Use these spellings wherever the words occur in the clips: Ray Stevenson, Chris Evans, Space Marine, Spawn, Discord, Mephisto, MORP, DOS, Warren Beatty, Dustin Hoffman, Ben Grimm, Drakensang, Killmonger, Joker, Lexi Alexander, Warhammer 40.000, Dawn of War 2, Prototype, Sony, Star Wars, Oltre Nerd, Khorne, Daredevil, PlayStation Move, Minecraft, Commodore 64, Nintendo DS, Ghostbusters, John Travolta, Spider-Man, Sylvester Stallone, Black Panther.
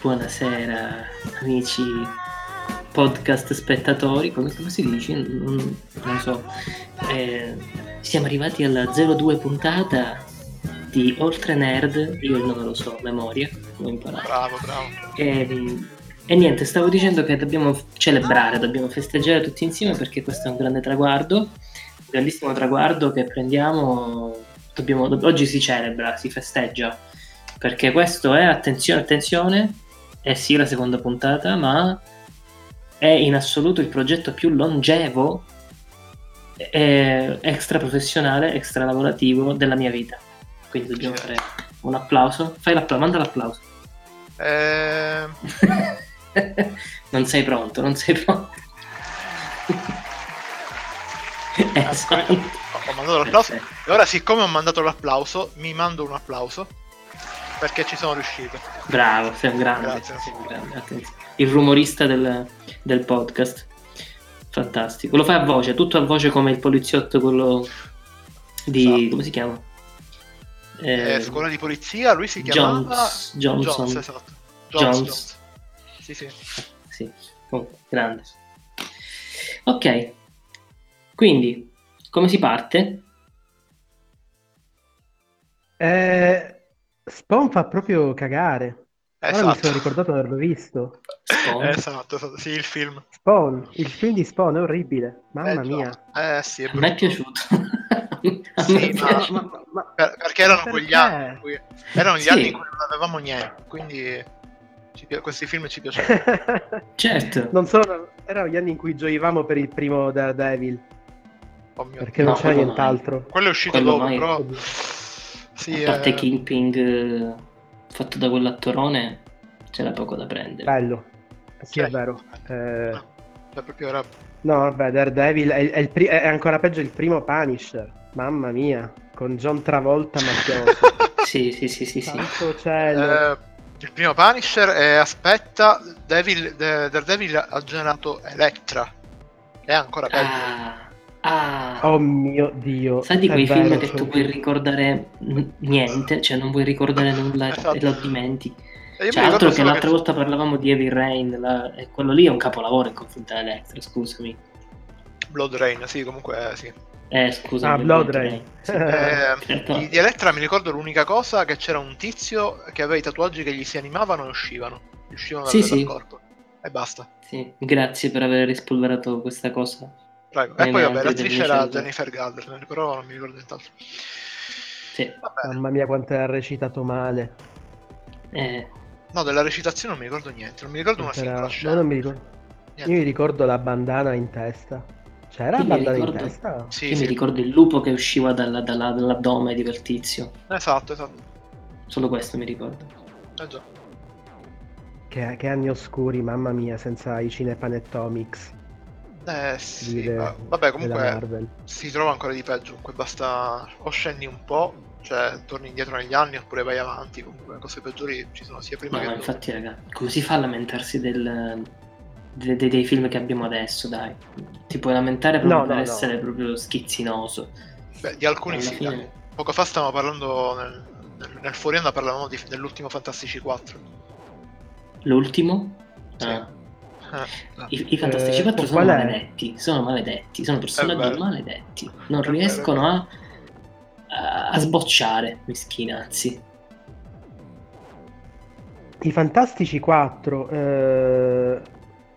Buonasera amici podcast spettatori, come si dice? Non so. Siamo arrivati alla 02 puntata di Oltre Nerd, io il nome lo so, memoria, l'ho imparato. Bravo. E niente, stavo dicendo che dobbiamo festeggiare tutti insieme, perché questo è un grandissimo traguardo che prendiamo. Oggi si celebra, si festeggia, perché questo è, attenzione, è sì la seconda puntata, ma è in assoluto il progetto più longevo, extra professionale, extra lavorativo della mia vita. Quindi dobbiamo fare un applauso. Fai l'applauso, manda l'applauso. Non sei pronto. Esatto. Ho mandato l'applauso. E ora, siccome ho mandato l'applauso, mi mando un applauso, perché ci sono riuscito. Bravo, sei un grande. Grazie. Sei un grande. Il rumorista del podcast. Fantastico. Lo fai a voce, tutto a voce, come il poliziotto quello di... Esatto. Come si chiama? Scuola di polizia, lui si chiamava Johnson. Esatto. Jones. Sì. Comunque, grande. Ok, quindi come si parte? Spawn fa proprio cagare. Esatto. Ora mi sono ricordato di averlo visto. Spawn. Esatto, sì, il film. Spawn, il film di Spawn è orribile. Mamma mia. Sì, a me è piaciuto. Perché erano quegli anni in cui non avevamo niente, quindi questi film ci piacevano. Certo. Non so, erano gli anni in cui gioivamo per il primo Daredevil. Oh mio, perché non c'era nient'altro. Quello è uscito dopo, però. Sì, a parte Kingpin fatto da quell'attorone, c'era poco da prendere. Bello. Sì, è vero. Daredevil è ancora peggio il primo Punisher. Mamma mia, con John Travolta mafioso. sì. Il primo Punisher è, aspetta, Daredevil ha generato Electra. È ancora peggio. Oh mio Dio. Sai di quei film che tu puoi ricordare niente, cioè non vuoi ricordare nulla. Esatto. E lo dimentichi. Cioè, altro che l'altra volta parlavamo di BloodRayne, quello lì è un capolavoro in confronto a Electra, scusami. BloodRayne, sì, comunque sì. Scusami. BloodRayne. Sì. Di Electra mi ricordo l'unica cosa, che c'era un tizio che aveva i tatuaggi che gli si animavano e uscivano dal corpo. E basta. Sì, grazie per aver rispolverato questa cosa. Prego. E poi vabbè, l'attrice era Jennifer Garner, però non mi ricordo nient'altro. Sì. Mamma mia, quanto ha recitato male. No, della recitazione non mi ricordo niente, non mi ricordo una singola scena. Non mi ricordo. Io mi ricordo la bandana in testa. C'era la bandana in testa? Sì, mi ricordo il lupo che usciva dall'addome di quel tizio. Esatto. Solo questo mi ricordo. Già. Che anni oscuri, mamma mia, senza i cinepanettomics. Sì, vabbè, comunque si trova ancora di peggio, comunque basta o scendi un po', cioè torni indietro negli anni, oppure vai avanti. Comunque cose peggiori ci sono sia prima che dopo. Infatti raga, come si fa a lamentarsi dei film che abbiamo adesso? Dai, ti puoi lamentare proprio per essere proprio schizzinoso. Beh, di alcuni sì, fine... Poco fa stavamo parlando nel fuori onda, parlavamo dell'ultimo Fantastici 4. L'ultimo? Sì. I Fantastici 4 sono maledetti, sono personaggi maledetti, non riescono a sbocciare, mischinazzi. I Fantastici 4, qual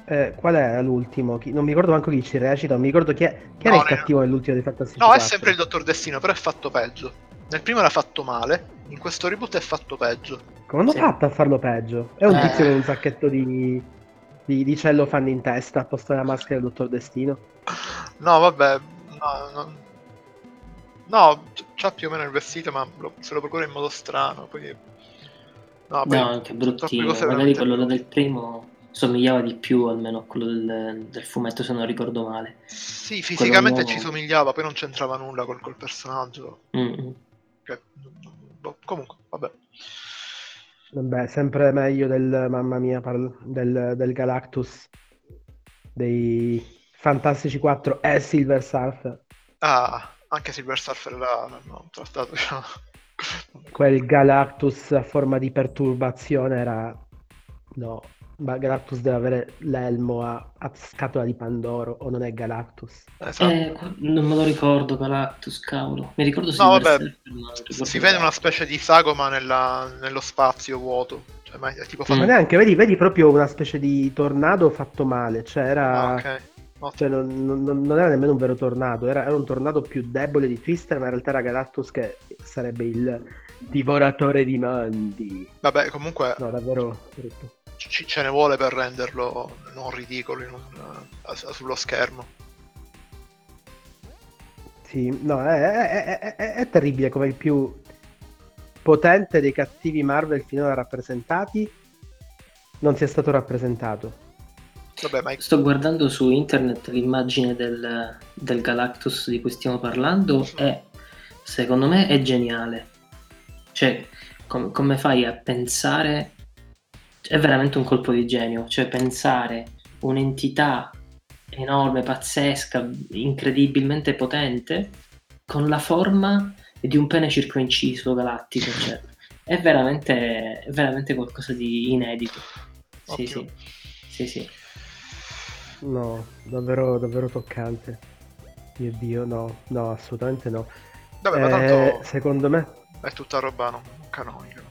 è l'ultimo? Non mi ricordo manco chi ci recita, non mi ricordo chi era il cattivo nell'ultimo dei Fantastici 4. No, è sempre il Dottor Destino, però è fatto peggio. Nel primo era fatto male, in questo reboot è fatto peggio. Come hanno fatto a farlo peggio? È un tizio con un sacchetto di cellofanno in testa a posto della maschera del Dottor Destino. No, vabbè, no, c'ha più o meno il vestito, ma se lo procura in modo strano. Poi... No, che bruttino. Magari quello del primo somigliava di più, almeno a quello del fumetto, se non ricordo male. Sì, fisicamente ci somigliava, poi non c'entrava nulla col personaggio. Mm-hmm. Comunque, vabbè. Vabbè, sempre meglio del Galactus dei Fantastici 4 e Silver Surfer. Anche Silver Surfer l'hanno trattato, diciamo. Quel Galactus a forma di perturbazione era No, ma Galactus deve avere l'elmo a scatola di Pandoro, o non è Galactus? Esatto. Non me lo ricordo Galactus, cavolo. Mi ricordo Silver Surfer, ma si vede una specie di sagoma nello spazio vuoto. Cioè, ma è tipo ma neanche, vedi proprio una specie di tornado fatto male. Cioè era... Ah, okay. Cioè, non era nemmeno un vero tornado, era un tornado più debole di Twister, ma in realtà era Galactus che sarebbe il divoratore di mondi. Vabbè, comunque... No, davvero... ce ne vuole per renderlo non ridicolo sullo schermo. Sì, no, è terribile come il più potente dei cattivi Marvel finora rappresentati non sia stato rappresentato. Vabbè, ma... Sto guardando su internet l'immagine del Galactus di cui stiamo parlando e secondo me è geniale. Cioè, come fai a pensare? È veramente un colpo di genio, cioè pensare un'entità enorme, pazzesca, incredibilmente potente con la forma di un pene circoinciso galattico, cioè è veramente qualcosa di inedito. Sì, sì. Sì, sì. No, davvero toccante. Mio Dio, no, assolutamente no. Vabbè, ma tanto secondo me è tutta roba non canonica,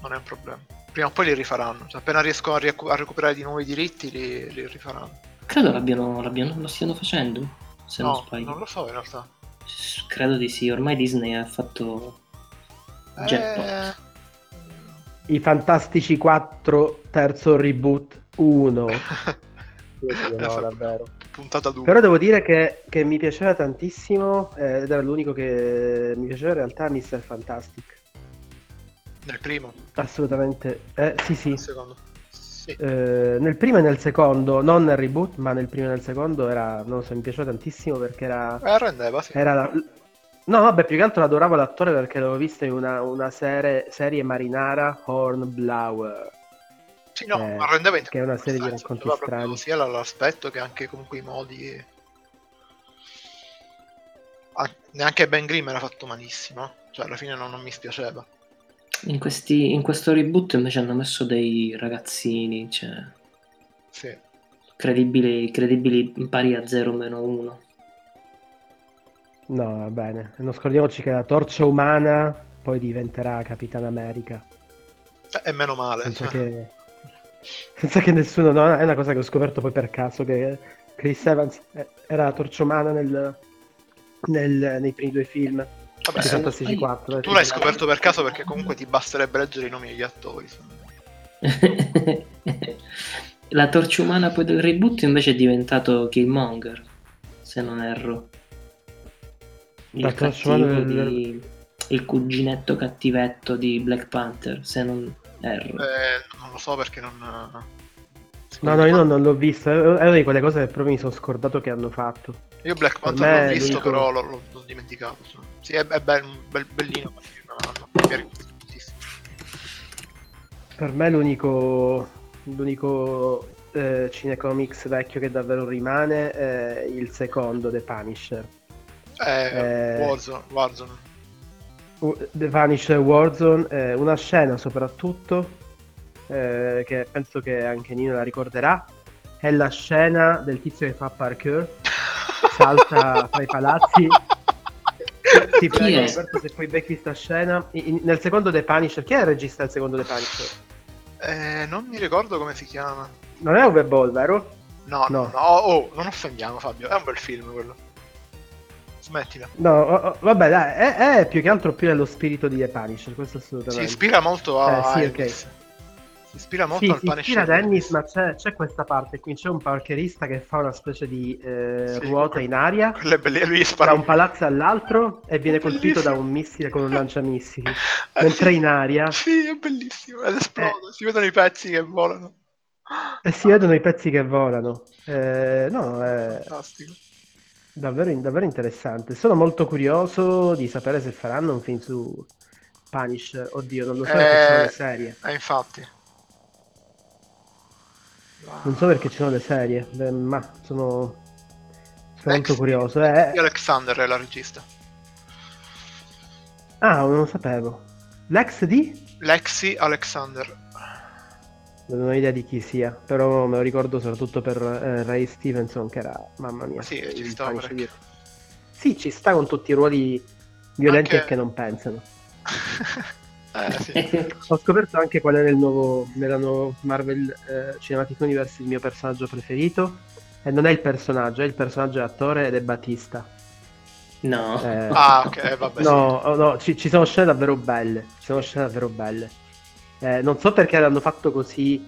non è un problema. Prima o poi li rifaranno, cioè, appena riescono a recuperare di nuovo i diritti li rifaranno. Credo lo stiano facendo, se non sbaglio. Non lo so in realtà. Credo di sì, ormai Disney ha fatto jackpot. I Fantastici 4 terzo reboot 1. No, davvero. Puntata dura. Però devo dire che mi piaceva tantissimo, ed era l'unico che mi piaceva in realtà, Mr. Fantastic. Nel primo? Assolutamente, sì. Nel secondo? Sì. Nel primo e nel secondo, non nel reboot, ma nel primo e nel secondo era, non lo so, mi piaceva tantissimo perché era... rendeva, sì. No, vabbè, più che altro adoravo l'attore perché l'avevo visto in una serie marinara, Hornblower. Sì, no, ma rendeva interessante. Che è una serie di racconti strani. Sia l'aspetto che anche comunque i modi... neanche Ben Grimm era fatto malissimo, cioè alla fine non mi spiaceva. In questo reboot invece hanno messo dei ragazzini, cioè sì. Credibili pari a 0-1. No, va bene. Non scordiamoci che la Torcia Umana poi diventerà Capitan America. E meno male. Senza che nessuno... No, è una cosa che ho scoperto poi per caso, che Chris Evans era la Torcia Umana nei primi due film. Vabbè, 64, tu l'hai scoperto per caso perché comunque ti basterebbe leggere i nomi degli attori. La Torcia Umana poi del reboot invece è diventato Killmonger, se non erro. Il cuginetto cattivetto di Black Panther, se non erro. Non lo so perché non... No, io non l'ho visto. È una di quelle cose che proprio mi sono scordato che hanno fatto. Io Black Panther l'ho visto, però l'ho dimenticato. Sì, è bellino. Per me l'unico cinecomics vecchio che davvero rimane è il secondo, The Punisher. Warzone. The Punisher Warzone, una scena soprattutto... che penso che anche Nino la ricorderà, è la scena del tizio che fa parkour, salta tra i palazzi. Ti prego Roberto, se poi becchi sta scena nel secondo The Punisher. Chi è il regista del secondo The Punisher? Non mi ricordo come si chiama. Non è Overball, vero? No. Oh, non offendiamo Fabio, è un bel film quello, smettila. Vabbè dai, è più che altro più nello spirito di The Punisher, questo assolutamente. Si ispira molto a sì, okay. Ispira molto al Punisher. Ispira Dennis, ma c'è questa parte qui, c'è un parkerista che fa una specie di ruota in aria da un palazzo all'altro e viene colpito da un missile con un lanciamissili mentre in aria. Sì, è bellissimo, ed esplode, si vedono i pezzi che volano. No, è fantastico. Davvero interessante. Sono molto curioso di sapere se faranno un film su Punisher. Oddio, non lo so, perché sono le serie. Infatti non so perché ci sono le serie, ma sono molto curioso. Lexi Alexander è la regista. Ah, non lo sapevo. Lexi Alexander. non ho idea di chi sia, però me lo ricordo soprattutto per Ray Stevenson, che era, mamma mia, sì, ci sta, sì, ci sta con tutti i ruoli violenti anche... e che non pensano. Sì. Ho scoperto anche qual è il nuovo, nella nuova Marvel Cinematic Universe, il mio personaggio preferito, e non è il personaggio, è il personaggio dell'attore, ed è Batista. No, ok, vabbè. No, sì. No, ci sono scene davvero belle. Ci sono scene davvero belle. Non so perché l'hanno fatto così,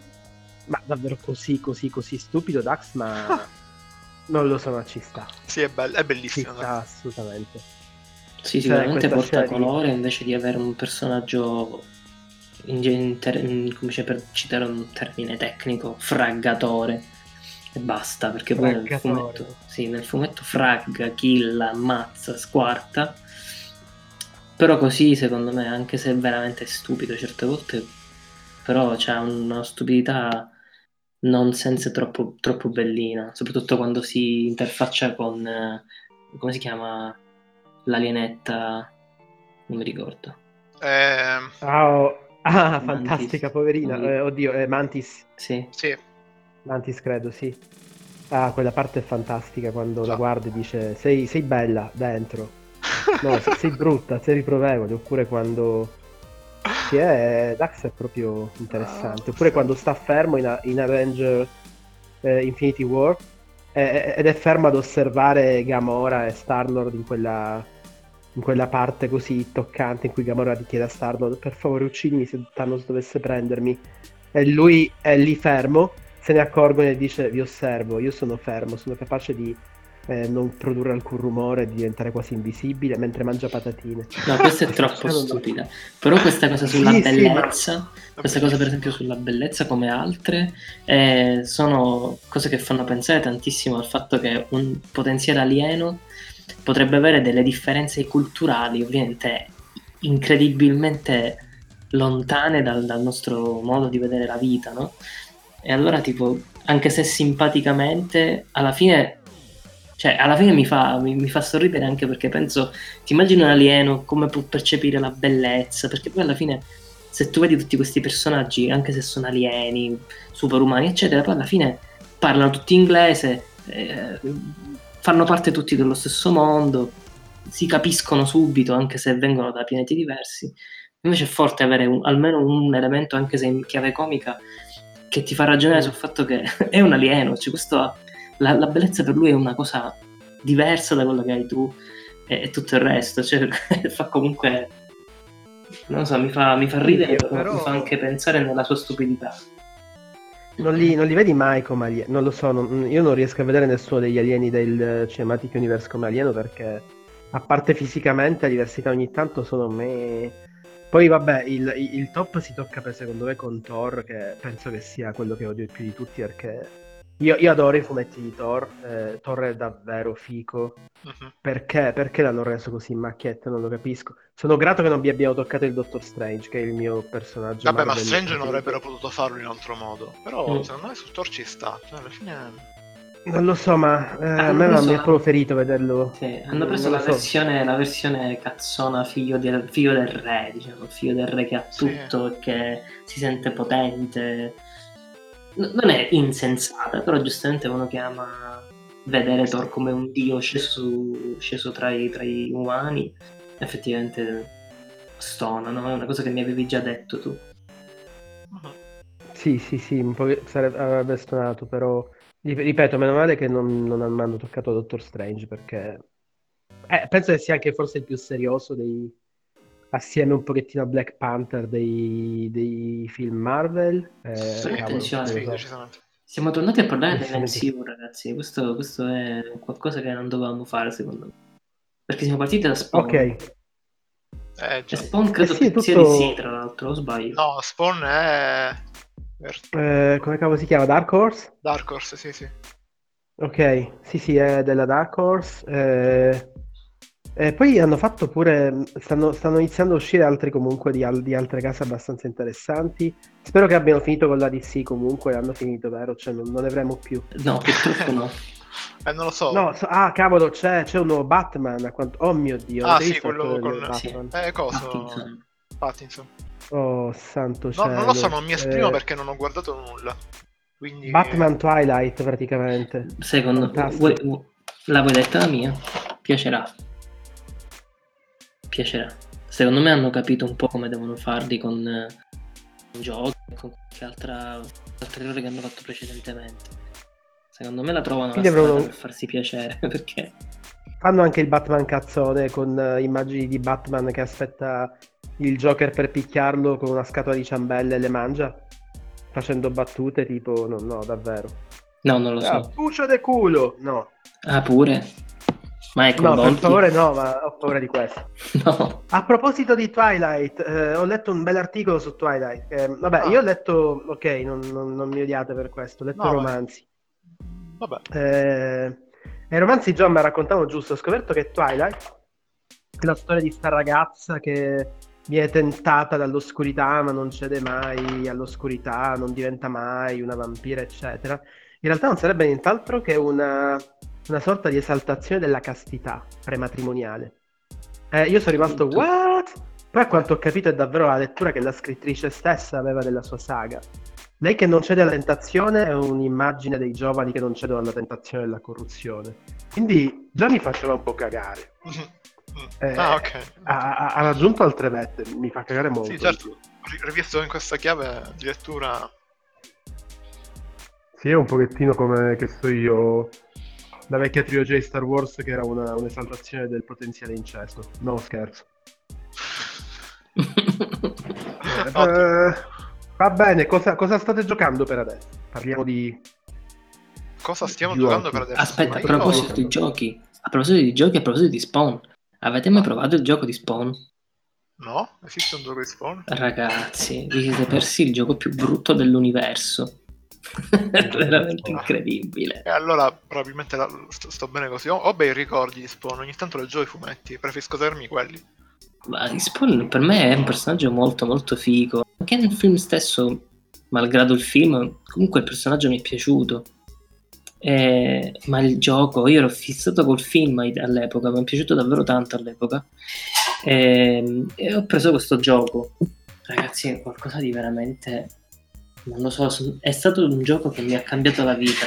ma davvero così stupido, Dax, ma non lo so, ma ci sta. Sì, è bellissimo. Ci sta, assolutamente. Sì, sicuramente porta colore, invece di avere un personaggio, come c'è, per citare un termine tecnico, fraggatore. E basta, perché poi nel fumetto fragga, killa, ammazza, squarta. Però così, secondo me, anche se è veramente stupido certe volte, però c'ha una stupidità non senza troppo bellina, soprattutto quando si interfaccia con come si chiama l'alienetta, non mi ricordo. Fantastica, poverina, oddio, Mantis. Sì. Mantis, credo, sì. Ah, quella parte è fantastica quando la guardi e dice sei bella dentro. No, sei brutta, sei riprovevole. Oppure quando Dax è proprio interessante. Oppure quando sta fermo in Avenger Infinity War ed è fermo ad osservare Gamora e Star-Lord in quella parte così toccante in cui Gamora richiede a Star-Lord: per favore uccidimi se Thanos dovesse prendermi. E lui è lì fermo, se ne accorgono e dice: vi osservo, io sono fermo, sono capace di non produrre alcun rumore, di diventare quasi invisibile, mentre mangia patatine. No, questa è troppo stupida. Però questa cosa sulla bellezza, questa cosa per esempio sulla bellezza, come altre, sono cose che fanno pensare tantissimo al fatto che un potenziale alieno potrebbe avere delle differenze culturali, ovviamente incredibilmente lontane dal nostro modo di vedere la vita, no? E allora, tipo, anche se simpaticamente, alla fine mi fa sorridere, anche perché penso, ti immagini un alieno come può percepire la bellezza, perché poi alla fine, se tu vedi tutti questi personaggi, anche se sono alieni, superumani, eccetera, poi alla fine parlano tutti inglese, fanno parte tutti dello stesso mondo, si capiscono subito, anche se vengono da pianeti diversi. Invece è forte avere almeno un elemento, anche se in chiave comica, che ti fa ragionare sul fatto che è un alieno, cioè questo, la bellezza per lui è una cosa diversa da quella che hai tu e tutto il resto, cioè fa comunque, non so, mi fa ridere, però mi fa anche pensare nella sua stupidità. Non li vedi mai come alieni, non lo so, io non riesco a vedere nessuno degli alieni del Cinematic Universe come alieno, perché a parte fisicamente la diversità ogni tanto sono me... Poi vabbè, il top si tocca per, secondo me, con Thor, che penso che sia quello che odio più di tutti, perché io adoro i fumetti di Thor, Thor è davvero fico. Uh-huh. Perché l'hanno reso così in macchietta? Non lo capisco. Sono grato che non vi abbiano toccato il Dottor Strange, che è il mio personaggio. Vabbè, ma Strange non avrebbero potuto farlo in un altro modo. Però secondo me su Thor ci sta, cioè, alla fine... Non lo so, ma a me mi è preferito vederlo. Sì, hanno preso la versione cazzona, figlio del re, diciamo, figlio del re che ha tutto, sì, che si sente potente. Non è insensata, però giustamente uno che ama vedere Thor come un dio sceso tra i umani, effettivamente stona, no? È una cosa che mi avevi già detto tu. Sì, un po' avrebbe stonato, però... Ripeto, meno male che non hanno toccato Doctor Strange, perché penso che sia anche forse il più serioso dei, assieme un pochettino a Black Panther, dei film Marvel. Attenzione. Siamo tornati a parlare di MCU, ragazzi. Questo è qualcosa che non dovevamo fare, secondo me, perché siamo partiti da Spawn. Ok. Spawn credo che sia tutto... di sì, tra l'altro, o sbaglio? No, Spawn è... come cavolo si chiama? Dark Horse? Dark Horse, sì. Ok, sì, è della Dark Horse. E poi hanno fatto pure... Stanno iniziando a uscire altri, comunque, di altre case abbastanza interessanti. Spero che abbiano finito con la DC, comunque. Hanno finito, vero? Cioè, non ne avremo più. No, purtroppo no. Non lo so. No, cavolo, c'è un nuovo Batman. Oh mio Dio. Ah, sì, quello con... Pattinson. Oh santo cielo. No, non lo so, non mi esprimo perché non ho guardato nulla. Quindi... Batman Twilight praticamente. Secondo voi, la vuoi detta la mia? Piacerà. Piacerà. Secondo me hanno capito un po' come devono farli con un gioco, con qualche altre cose che hanno fatto precedentemente. Secondo me la trovano la strada per farsi piacere, perché... Fanno anche il Batman cazzone con immagini di Batman che aspetta il Joker per picchiarlo con una scatola di ciambelle e le mangia, facendo battute tipo, no, davvero. No, non lo so. Puccia de culo! No. Ah, pure? Ma ecco, no, per favore no, ma ho paura di questo. No. A proposito di Twilight, ho letto un bell'articolo su Twilight. Io ho letto... Ok, non mi odiate per questo, ho letto romanzi. Vabbè. Nei romanzi John mi raccontavo giusto, ho scoperto che Twilight è la storia di sta ragazza che viene tentata dall'oscurità ma non cede mai all'oscurità, non diventa mai una vampira eccetera. In realtà non sarebbe nient'altro che una sorta di esaltazione della castità prematrimoniale. Io sono rimasto what? Poi a quanto ho capito è davvero la lettura che la scrittrice stessa aveva della sua saga. Lei che non cede alla tentazione è un'immagine dei giovani che non cedono alla tentazione e alla corruzione. Quindi già mi faceva un po' cagare. Okay. Ha raggiunto altre vette, mi fa cagare molto. Sì, certo, rivisto in questa chiave di lettura. Sì, è un pochettino come, che so io, la vecchia trilogia di Star Wars che era un'esaltazione del potenziale incesto. No, scherzo. Va bene, cosa state giocando per adesso? Parliamo di... Cosa stiamo giocando per adesso? Aspetta, a proposito di Spawn. Avete mai provato il gioco di Spawn? No, esiste un gioco di Spawn? Ragazzi, vi siete persi il gioco più brutto dell'universo. È veramente incredibile. E allora, probabilmente sto bene così. Ho bei ricordi di Spawn, ogni tanto leggevo i fumetti, preferisco tenermi quelli. Ma Spawn per me è un personaggio molto molto figo. Anche nel film stesso, malgrado il film, comunque il personaggio mi è piaciuto. Ma il gioco, io ero fissato col film all'epoca, mi è piaciuto davvero tanto all'epoca. E ho preso questo gioco. Ragazzi, è qualcosa di veramente... Non lo so, è stato un gioco che mi ha cambiato la vita.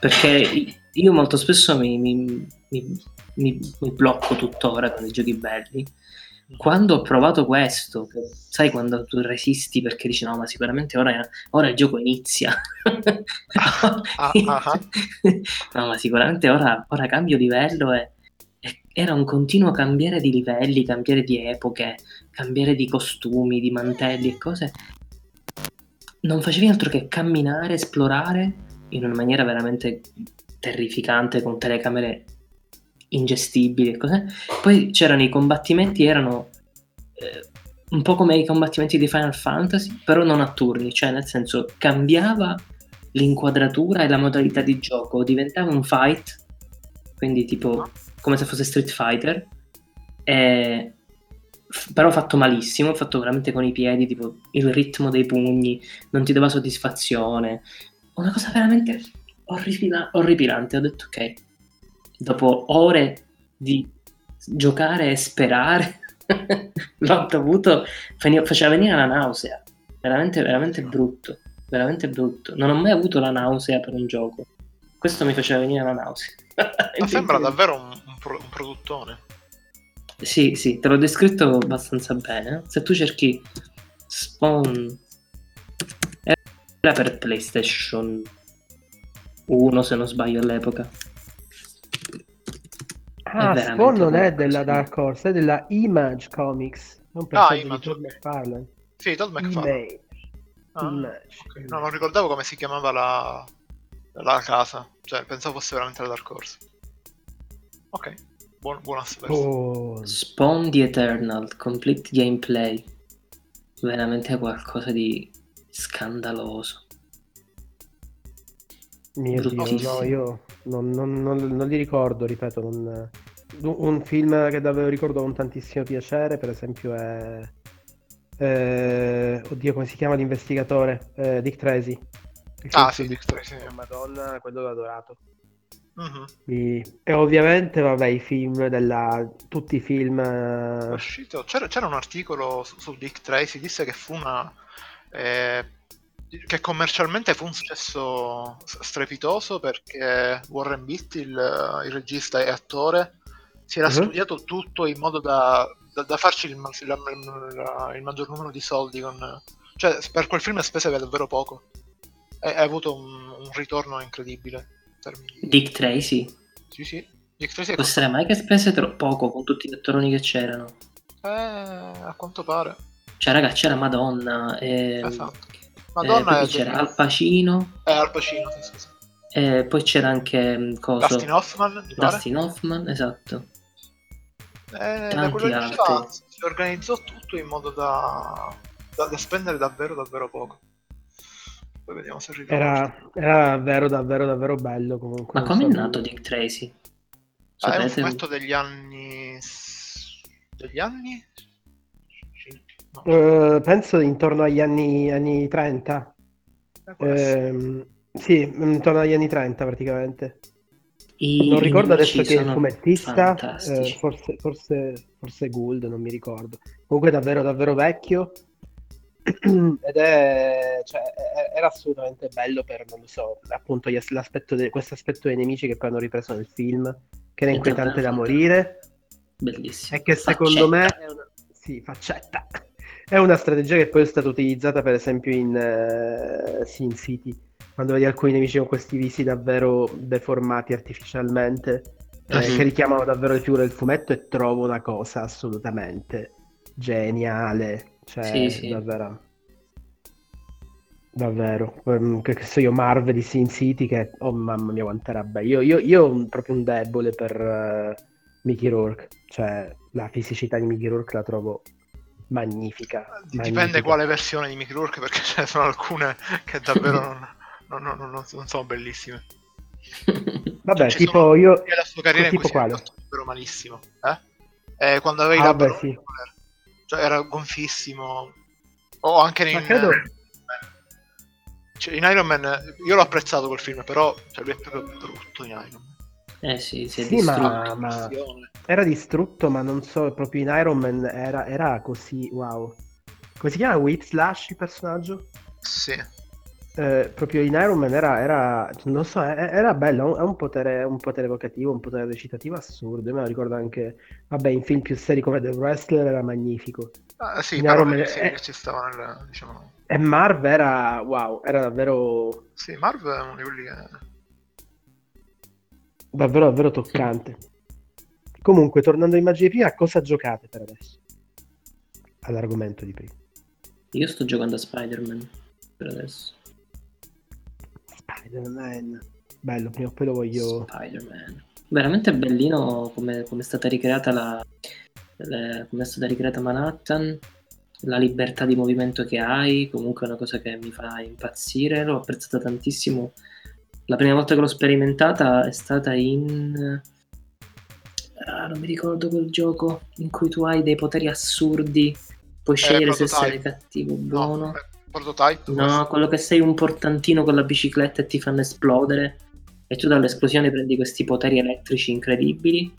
Perché io molto spesso mi blocco tuttora con i giochi belli. Quando ho provato questo, sai quando tu resisti perché dici no, ma sicuramente ora il gioco inizia. No, ma sicuramente ora cambio livello e era un continuo cambiare di livelli, cambiare di epoche, cambiare di costumi, di mantelli e cose. Non facevi altro che camminare, esplorare in una maniera veramente terrificante con telecamere ingestibili e cos'è. Poi c'erano i combattimenti, erano un po' come i combattimenti di Final Fantasy, però non a turni, cioè nel senso cambiava l'inquadratura e la modalità di gioco, diventava un fight, quindi tipo come se fosse Street Fighter, però fatto malissimo, fatto veramente con i piedi, tipo il ritmo dei pugni non ti dava soddisfazione, una cosa veramente orripilante. Ho detto ok, dopo ore di giocare e sperare l'ho dovuto, faceva venire la nausea, veramente brutto. Non ho mai avuto la nausea per un gioco, questo mi faceva venire la nausea. Ma sembra davvero un produttone. Sì, te l'ho descritto abbastanza bene. Se tu cerchi Spawn, era per PlayStation 1 se non sbaglio all'epoca. Ah, Spawn non è della Dark Horse, è della Image Comics. Non Image. Sì, Todd McFarlane. Okay. No, non ricordavo come si chiamava la casa. Cioè, pensavo fosse veramente la Dark Horse. Ok, buon aspetto. Oh. Spawn the Eternal, complete gameplay. Veramente qualcosa di scandaloso. Mio Dio, no, io non li ricordo, ripeto, un film che davvero ricordo con tantissimo piacere, per esempio è come si chiama l'investigatore? Dick Tracy. Sì, Dick Tracy. Madonna, quello l'ho adorato. E ovviamente vabbè i film della, tutti i film uscito. C'era un articolo su Dick Tracy, disse che fu una che commercialmente fu un successo strepitoso, perché Warren Beatty, il regista e attore, si era studiato tutto in modo da farci il maggior numero di soldi cioè per quel film spese davvero poco, e ha avuto un ritorno incredibile. Dick Tracy? Sì. Dick Tracy può essere mai che spese poco con tutti gli attoroni che c'erano? A quanto pare. Cioè raga, c'era Madonna, Madonna c'era Al Pacino. Al Pacino, sì. Poi c'era anche Dustin Hoffman, esatto. Da quello che si organizzò tutto in modo da spendere davvero poco. Poi vediamo se era davvero bello comunque. Ma come è nato Dick Tracy? È un fumetto degli anni? No. Penso intorno agli anni 30. Sì, intorno agli anni 30 praticamente. Non ricordo adesso chi è il fumettista, forse Gould, non mi ricordo. Comunque è davvero vecchio. Ed era assolutamente bello per, non lo so, appunto questo aspetto dei nemici che poi hanno ripreso nel film, che era inquietante da morire. Bellissimo. E che secondo me è una... Sì, faccetta. È una strategia che poi è stata utilizzata per esempio in Sin City, quando vedi alcuni nemici con questi visi davvero deformati artificialmente, che richiamano davvero le figure del fumetto, e trovo una cosa assolutamente geniale. Cioè, sì. Davvero. Che so io, Marvel di Sin City, che oh mamma mia quanto era bello. Io ho proprio un debole per Mickey Rourke. Cioè, la fisicità di Mickey Rourke la trovo magnifica. Dipende quale versione di Mickey Rourke, perché ce ne sono alcune che davvero non sono bellissime. Vabbè, cioè, tipo io la sua carriera tipo in cui quale? Si è fatto davvero malissimo, quando avevi la barba, sì. Era gonfissimo, anche in Iron Man. Io l'ho apprezzato quel film, però lui è proprio brutto in Iron Man. Si è distrutto, ma era distrutto, ma non so, proprio in Iron Man era così, wow. Come si chiama? Whiplash il personaggio? Sì. Proprio in Iron Man era non so, era bello, ha un potere evocativo, un potere recitativo assurdo. Io me lo ricordo anche, vabbè, in film più seri come The Wrestler era magnifico. Sì, in Iron Man ci stava nel, diciamo... E Marv era wow, era davvero... Sì, Marv è uno di quelli davvero toccante. Comunque, tornando in magia di prima, a cosa giocate per adesso? All'argomento di prima. Io sto giocando a Spider-Man per adesso. Spider-Man, bello, prima o poi lo voglio. Spider-Man, veramente bellino come è stata ricreata come è stata ricreata Manhattan, la libertà di movimento che hai, comunque è una cosa che mi fa impazzire, l'ho apprezzata tantissimo. La prima volta che l'ho sperimentata è stata in... non mi ricordo quel gioco in cui tu hai dei poteri assurdi, puoi scegliere se sei cattivo o buono. No. Prototype? No, questo. Quello che sei un portantino con la bicicletta e ti fanno esplodere, e tu dall'esplosione prendi questi poteri elettrici incredibili.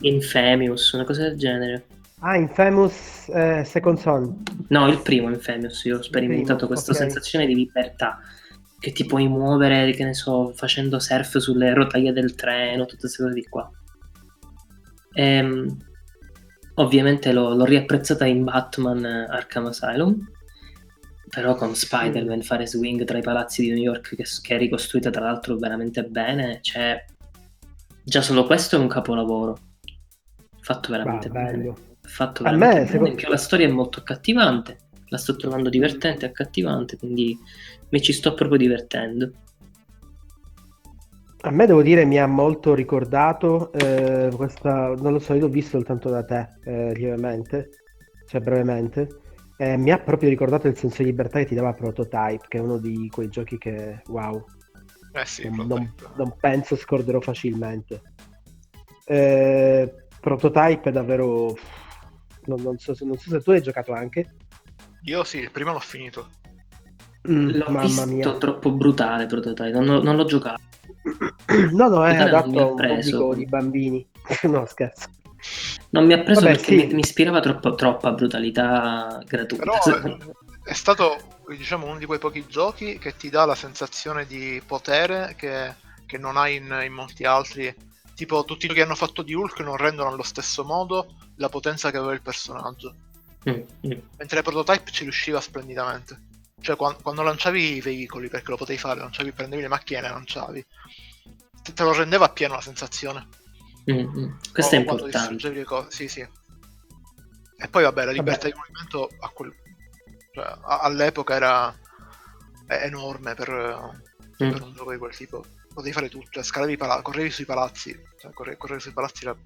Infamous, una cosa del genere. Infamous Second Son. No, il primo Infamous. Io ho sperimentato questa sensazione di libertà, che ti puoi muovere, che ne so, facendo surf sulle rotaie del treno, tutte queste cose di qua. Ovviamente l'ho riapprezzata in Batman Arkham Asylum, però con Spider-Man fare swing tra i palazzi di New York, che è ricostruita tra l'altro veramente bene, cioè già solo questo è un capolavoro, fatto veramente bene. Fatto veramente bene, in più la storia è molto accattivante, la sto trovando divertente e accattivante, quindi mi ci sto proprio divertendo. A me, devo dire, mi ha molto ricordato questa, non lo so, io l'ho visto soltanto da te brevemente, mi ha proprio ricordato il senso di libertà che ti dava Prototype, che è uno di quei giochi che wow, non penso scorderò facilmente. Prototype è davvero, non so se tu l'hai giocato anche. Io sì, il primo l'ho finito. L'ho visto troppo brutale Prototype, non l'ho giocato. No, è adatto a un pubblico di bambini. No, scherzo. Non mi ha preso perché mi ispirava troppa brutalità gratuita. Però è stato, diciamo, uno di quei pochi giochi che ti dà la sensazione di potere che non hai in molti altri. Tipo, tutti i giochi che hanno fatto di Hulk non rendono allo stesso modo la potenza che aveva il personaggio. Mentre Prototype ci riusciva splendidamente. Cioè, quando lanciavi i veicoli, perché lo potevi fare, prendevi le macchine e lanciavi, te lo rendeva appieno la sensazione. Questo è importante. Sì. E poi la libertà di movimento all'epoca era enorme per un gioco di quel tipo. Potevi fare tutto, scalavi i palazzi, correvi sui palazzi, era...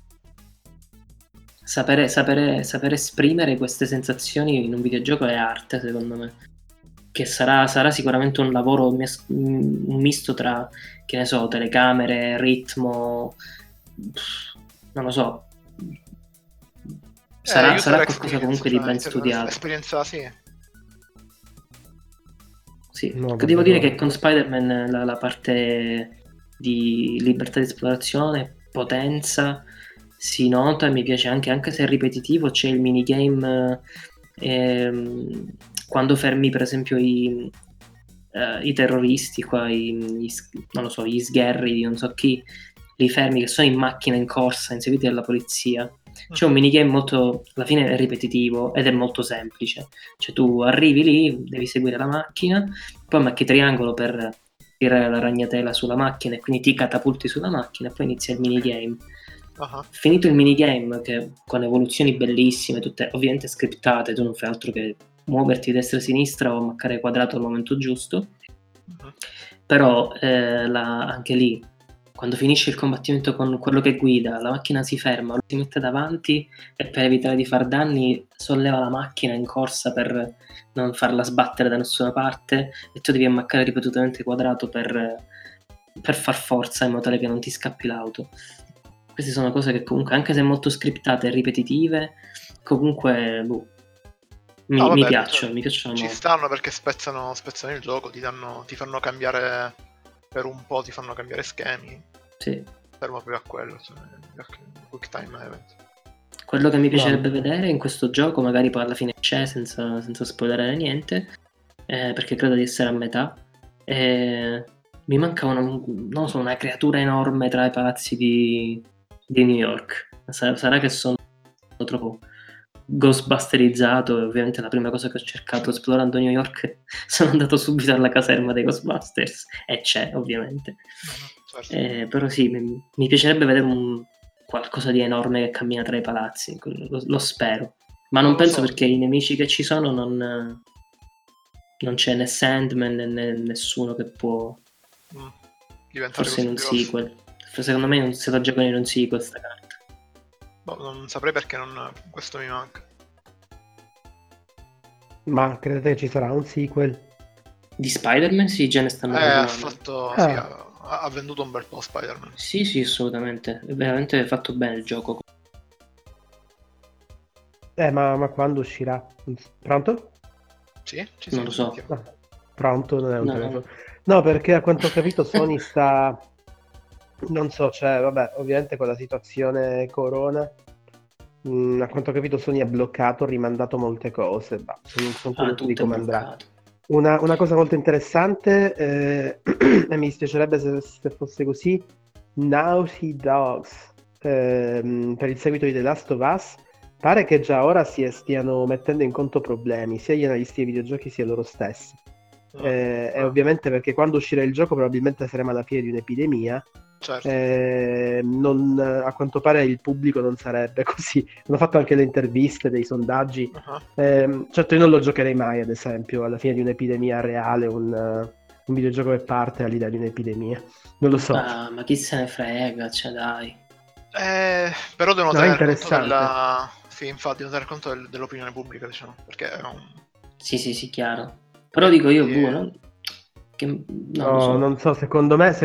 Sapere esprimere queste sensazioni in un videogioco è arte, secondo me. Che sarà sicuramente un lavoro, un misto tra, che ne so, telecamere, ritmo, non lo so, sarà qualcosa comunque di ben studiato. Esperienza, sì. No, devo dire che con Spider-Man la parte di libertà di esplorazione, potenza, si nota e mi piace anche se è ripetitivo. C'è il minigame... quando fermi per esempio i terroristi qua, gli sgherri, non so chi, li fermi che sono in macchina in corsa inseguiti dalla polizia, c'è un minigame molto, alla fine è ripetitivo ed è molto semplice, cioè tu arrivi lì, devi seguire la macchina, poi macchi triangolo per tirare la ragnatela sulla macchina e quindi ti catapulti sulla macchina e poi inizia il minigame. Finito il minigame, che con evoluzioni bellissime, tutte ovviamente scriptate, tu non fai altro che muoverti di destra a sinistra o maccare quadrato al momento giusto, però anche lì, quando finisce il combattimento con quello che guida, la macchina si ferma, lui si mette davanti e per evitare di far danni solleva la macchina in corsa per non farla sbattere da nessuna parte e tu devi ammaccare ripetutamente quadrato per far forza in modo tale che non ti scappi l'auto. Queste sono cose che comunque, anche se molto scriptate e ripetitive, comunque mi piacciono. Mi piacciono ci molto. Stanno perché spezzano il gioco, ti fanno cambiare per un po', ti fanno cambiare schemi. Sì. Fermo proprio a quello, cioè, quick time event. Quello che mi piacerebbe vedere in questo gioco, magari poi alla fine c'è, senza spoilerare niente, perché credo di essere a metà. Mi manca una creatura enorme tra i palazzi di New York. Sarà che sono troppo ghostbusterizzato e ovviamente la prima cosa che ho cercato esplorando New York, sono andato subito alla caserma dei Ghostbusters e c'è ovviamente, certo. Però sì, mi piacerebbe vedere qualcosa di enorme che cammina tra i palazzi, lo spero, ma non penso perché i nemici che ci sono non c'è né Sandman né nessuno che può diventare, forse in un sequel. Secondo me non se la giocano in un sequel sta carta. Non saprei perché questo mi manca. Ma credete che ci sarà un sequel? Di Spider-Man? Sì, già ne stanno parlando. Ha venduto un bel po' Spider-Man. Sì, assolutamente. È veramente fatto bene il gioco. Ma quando uscirà? Pronto? Sì, ci sono. Non lo so. No. Pronto? Non è un telefono. No, perché a quanto ho capito Sony sta... Non so, ovviamente con la situazione corona, a quanto ho capito Sony ha bloccato, rimandato molte cose, ma sono curioso di come andrà. Una cosa molto interessante, e mi dispiacerebbe se fosse così, Naughty Dog, per il seguito di The Last of Us, pare che già ora stiano mettendo in conto problemi, sia gli analisti dei videogiochi sia loro stessi. E ovviamente perché quando uscirà il gioco probabilmente saremo alla fine di un'epidemia. Certo. A quanto pare il pubblico non sarebbe così. Hanno fatto anche le interviste, dei sondaggi. Certo, io non lo giocherei mai, ad esempio, alla fine di un'epidemia reale, un videogioco che parte all'idea di un'epidemia. Non lo so. Ma chi se ne frega, dai. Però devono tenere conto dell'opinione pubblica, diciamo, perché sì, chiaro. Però dico io, non so, secondo me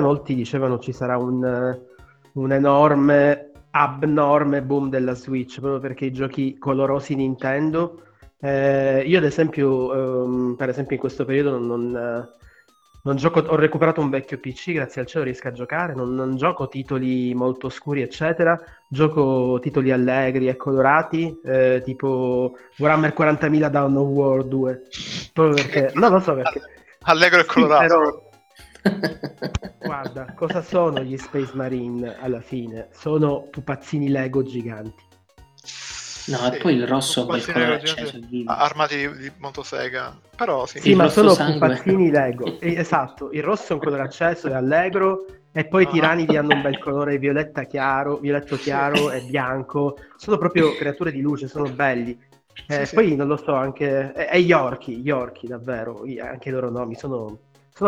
molti dicevano ci sarà un enorme, abnorme boom della Switch, proprio perché i giochi colorosi Nintendo Io ad esempio, in questo periodo non gioco, ho recuperato un vecchio PC, grazie al cielo riesco a giocare, non gioco titoli molto oscuri eccetera, gioco titoli allegri e colorati, tipo Warhammer 40.000 Dawn of War 2, proprio perché, no, non so perché. Allegro e colorato. Guarda, cosa sono gli Space Marine alla fine? Sono pupazzini Lego giganti. No, e poi il rosso quel colore acceso, armati di motosega, però sì, sì, ma sono pupazzini Lego. Esatto, il rosso è un colore acceso, è allegro, e poi i tiranidi hanno un bel colore violetta chiaro, violetto chiaro e bianco, sono proprio creature di luce, sono belli. Sì. Poi non lo so, anche gli orchi davvero, anche i loro nomi sono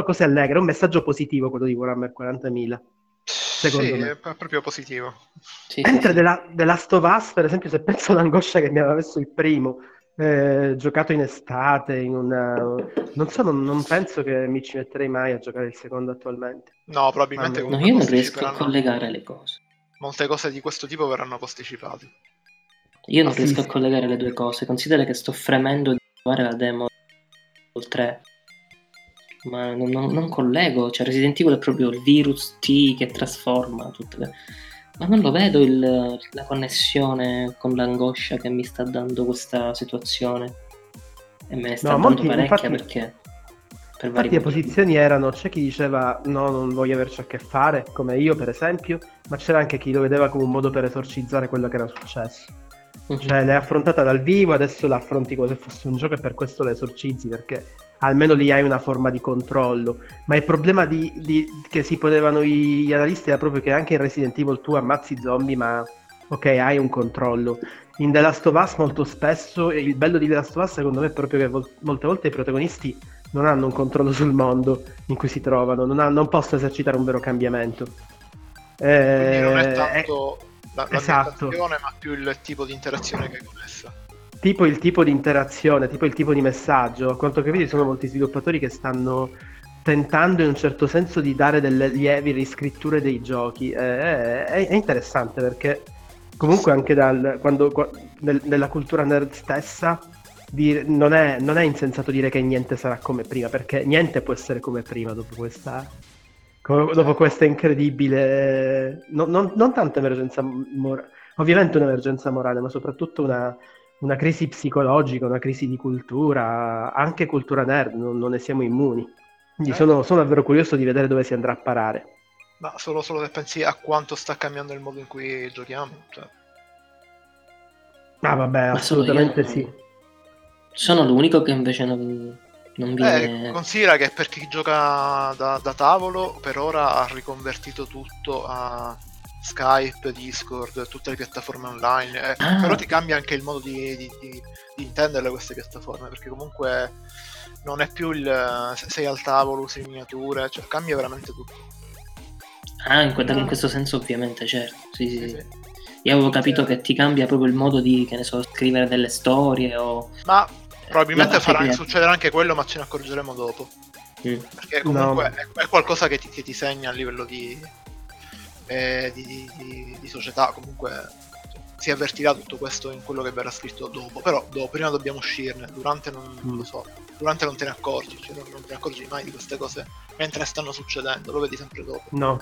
cose allegre, è un messaggio positivo quello di Warhammer 40.000. Secondo me. È proprio positivo. Sì, mentre The Last of Us, per esempio, se penso all'angoscia che mi aveva messo il primo, giocato in estate, non penso che mi ci metterei mai a giocare il secondo attualmente. No, probabilmente comunque io non riesco a collegare le cose. Molte cose di questo tipo verranno posticipate. Io non riesco a collegare le due cose. Considera che sto fremendo di provare la demo del 3. Ma non collego, cioè Resident Evil è proprio il virus T che trasforma tutte le... ma non lo vedo la connessione con l'angoscia che mi sta dando questa situazione, e me ne sta dando parecchia, perché per varie le posizioni erano, c'è chi diceva no, non voglio averci a che fare, come io per esempio, ma c'era anche chi lo vedeva come un modo per esorcizzare quello che era successo. Cioè l'hai affrontata dal vivo, adesso la affronti come se fosse un gioco e per questo la esorcizzi, perché almeno lì hai una forma di controllo. Ma il problema che si ponevano gli analisti era proprio che anche in Resident Evil tu ammazzi zombie, ma ok, hai un controllo. In The Last of Us molto spesso, e il bello di The Last of Us secondo me è proprio che molte volte i protagonisti non hanno un controllo sul mondo in cui si trovano, non possono esercitare un vero cambiamento. Quindi non è tanto l'ambientazione, ma più il tipo di interazione che è connessa. Tipo il tipo di interazione, tipo il tipo di messaggio. A quanto capito, ci sono molti sviluppatori che stanno tentando in un certo senso di dare delle lievi riscritture dei giochi. È interessante, perché comunque anche nella cultura nerd stessa non è insensato dire che niente sarà come prima, perché niente può essere come prima dopo questa incredibile, non tanto emergenza morale, ovviamente un'emergenza morale, ma soprattutto una crisi psicologica, una crisi di cultura, anche cultura nerd, non ne siamo immuni. Quindi sono davvero curioso di vedere dove si andrà a parare. Ma solo se pensi a quanto sta cambiando il modo in cui giochiamo, cioè. Ah vabbè, assolutamente sì. Sono l'unico che invece non viene... Considera che per chi gioca da tavolo per ora ha riconvertito tutto a Skype, Discord, tutte le piattaforme online, però ti cambia anche il modo di intenderle queste piattaforme, perché comunque non è più il sei al tavolo, usi miniature, cioè cambia veramente tutto. In questo senso ovviamente, certo, sì. Io avevo capito che ti cambia proprio il modo di, che ne so, scrivere delle storie o... Ma probabilmente succederà anche quello, ma ce ne accorgeremo dopo. Perché comunque è qualcosa che ti segna a livello di società, comunque si avvertirà tutto questo in quello che verrà scritto dopo, però prima dobbiamo uscirne, durante non lo so, durante non te ne accorgi, cioè non te ne accorgi mai di queste cose mentre stanno succedendo, lo vedi sempre dopo. No,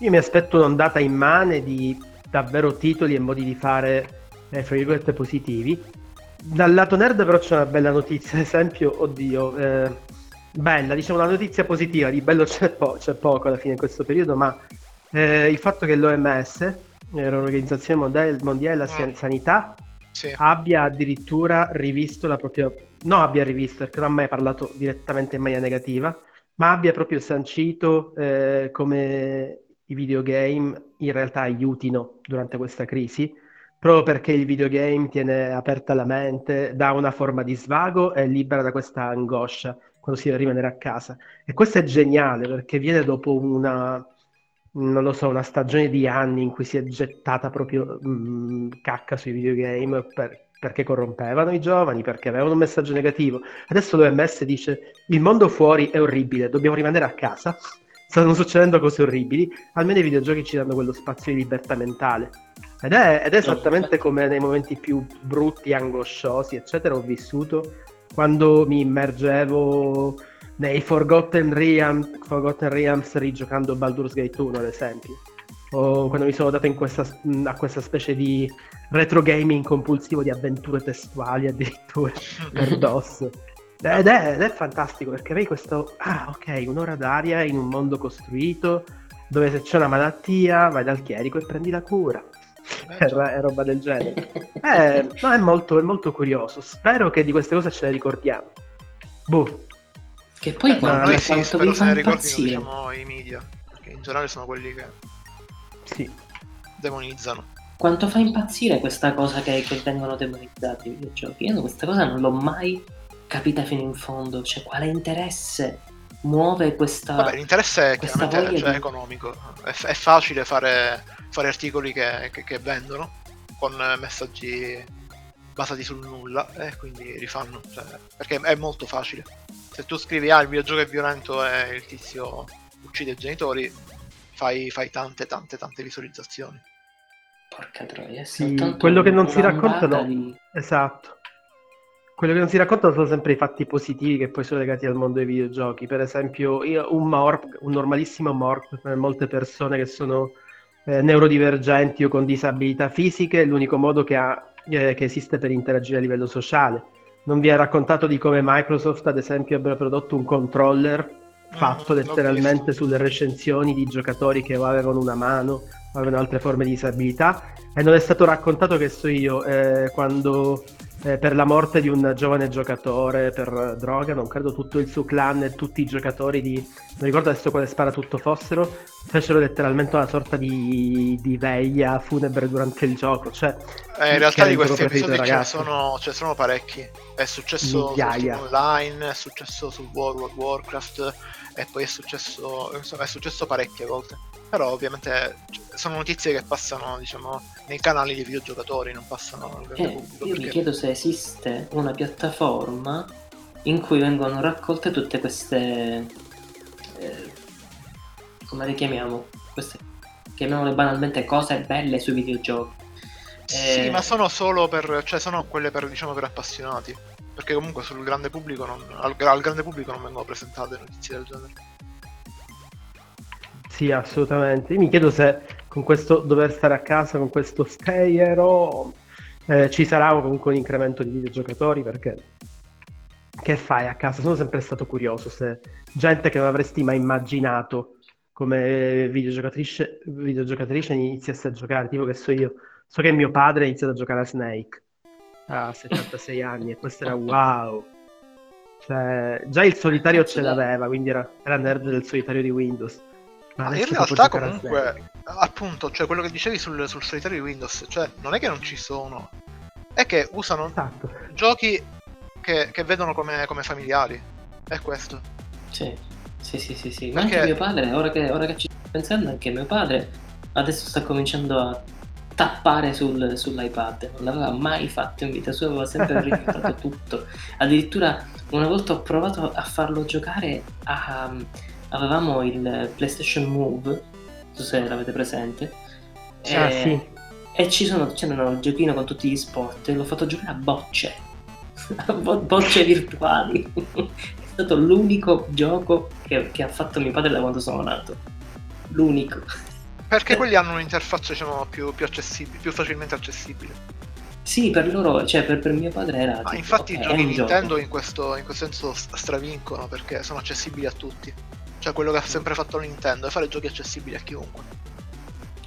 io mi aspetto un'ondata immane di davvero titoli e modi di fare fra virgolette positivi. Dal lato nerd però c'è una bella notizia, ad esempio, bella, diciamo una notizia positiva, di bello c'è poco alla fine in questo periodo, ma il fatto che l'OMS, l'Organizzazione Mondiale della Sanità, abbia addirittura rivisto la propria... No, abbia rivisto, perché non ha mai parlato direttamente in maniera negativa, ma abbia proprio sancito come i videogame in realtà aiutino durante questa crisi, proprio perché il videogame tiene aperta la mente, dà una forma di svago e libera da questa angoscia quando si deve rimanere a casa. E questo è geniale, perché viene dopo una stagione di anni in cui si è gettata proprio cacca sui videogame perché corrompevano i giovani, perché avevano un messaggio negativo. Adesso l'OMS dice: il mondo fuori è orribile, dobbiamo rimanere a casa, stanno succedendo cose orribili, almeno i videogiochi ci danno quello spazio di libertà mentale. Ed è esattamente come nei momenti più brutti, angosciosi, eccetera, ho vissuto quando mi immergevo nei Forgotten Realms rigiocando Baldur's Gate 1, ad esempio, o quando mi sono dato a questa specie di retro gaming compulsivo di avventure testuali addirittura per DOS. Ed è fantastico, perché vedi questo, un'ora d'aria in un mondo costruito dove se c'è una malattia vai dal chierico e prendi la cura. È roba del genere. No, è molto curioso. Spero che di queste cose ce le ricordiamo. Boh. Che poi quando spero se ne ricordino, diciamo, i media, perché in generale sono quelli che sì, demonizzano. Quanto fa impazzire questa cosa che vengono demonizzati i videogiochi? Io questa cosa non l'ho mai capita fino in fondo. Cioè, quale interesse muove questa... Vabbè, l'interesse è chiaramente economico. È facile fare articoli che vendono con messaggi basati sul nulla, e quindi rifanno, cioè, perché è molto facile. Se tu scrivi il videogioco è violento e il tizio uccide i genitori, fai tante visualizzazioni. Porca troia, sì, quello che non si raccontano di... Esatto, quello che non si raccontano sono sempre i fatti positivi che poi sono legati al mondo dei videogiochi. Per esempio, un normalissimo MORP per molte persone che sono neurodivergenti o con disabilità fisiche è l'unico modo che esiste per interagire a livello sociale. Non vi ha raccontato di come Microsoft, ad esempio, abbia prodotto un controller fatto letteralmente sulle recensioni di giocatori che avevano una mano, avevano altre forme di disabilità, e non è stato raccontato, che so io, quando per la morte di un giovane giocatore per droga, non credo, tutto il suo clan e tutti i giocatori di, non ricordo adesso quale spara tutto fossero, fecero letteralmente una sorta di veglia funebre durante il gioco. Cioè, in realtà di questi episodi ce ne sono parecchi. È successo online, è successo su World of Warcraft, e poi è successo parecchie volte. Però ovviamente sono notizie che passano, diciamo, nei canali di videogiocatori, non passano al grande pubblico. Io mi chiedo se esiste una piattaforma in cui vengono raccolte tutte queste come le chiamiamo? Queste, chiamiamole banalmente, cose belle sui videogiochi. Sì, ma sono solo per, cioè sono quelle per, diciamo, per appassionati, perché comunque sul grande pubblico al grande pubblico non vengono presentate notizie del genere. Sì, assolutamente. Io mi chiedo se con questo dover stare a casa, con questo stay at home, ci sarà comunque un incremento di videogiocatori, perché che fai a casa? Sono sempre stato curioso se gente che non avresti mai immaginato come videogiocatrice iniziasse a giocare. Tipo, che so io, so che mio padre ha iniziato a giocare a Snake a 76 anni, e questo era wow. Cioè, già il solitario ce l'aveva, quindi era nerd del solitario di Windows. Ma in realtà comunque, appunto, cioè quello che dicevi sul solitario di Windows, cioè non è che non ci sono, è che usano giochi che vedono come familiari, è questo. Sì. Ma anche mio padre, ora che ci sto pensando, anche mio padre adesso sta cominciando a tappare sull'iPad, non l'aveva mai fatto in vita sua, aveva sempre rifiutato tutto. Addirittura una volta ho provato a farlo giocare a... Avevamo il PlayStation Move, non so se l'avete presente, sì. E c'era un giochino con tutti gli sport, e l'ho fatto giocare a bocce, bocce virtuali. È stato l'unico gioco che ha fatto mio padre da quando sono nato, l'unico. Perché quelli hanno un'interfaccia, diciamo, più accessibile, più facilmente accessibile. Sì, per loro, cioè per mio padre era... Tipo, infatti i giochi Nintendo in questo senso stravincono, perché sono accessibili a tutti. Cioè, quello che ha sempre fatto Nintendo è fare giochi accessibili a chiunque.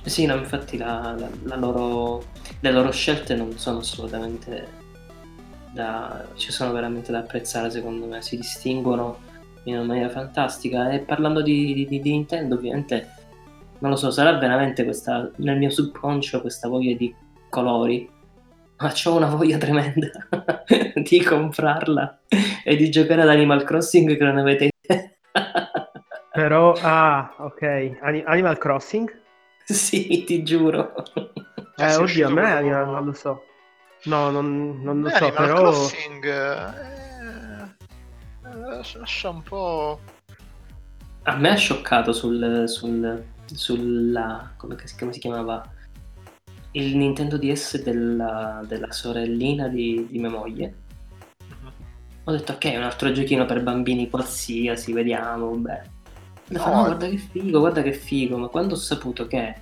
Sì, no, infatti le loro scelte non sono assolutamente ci sono veramente da apprezzare, secondo me. Si distinguono in una maniera fantastica. E parlando di Nintendo, ovviamente, non lo so, sarà veramente questa, nel mio subconscio, questa voglia di colori. Ma c'ho una voglia tremenda di comprarla e di giocare ad Animal Crossing, che non avete idea. Però, ok, Animal Crossing? Sì, ti giuro. Oddio, a me Animal non lo so. No, non lo so, Animal però... Animal Crossing... lascia un po'... A me ha scioccato sulla... come si chiamava? il Nintendo DS della sorellina di mia moglie. Ho detto ok, un altro giochino per bambini qualsiasi, vediamo, beh. No, fa, no, guarda che figo, ma quando ho saputo che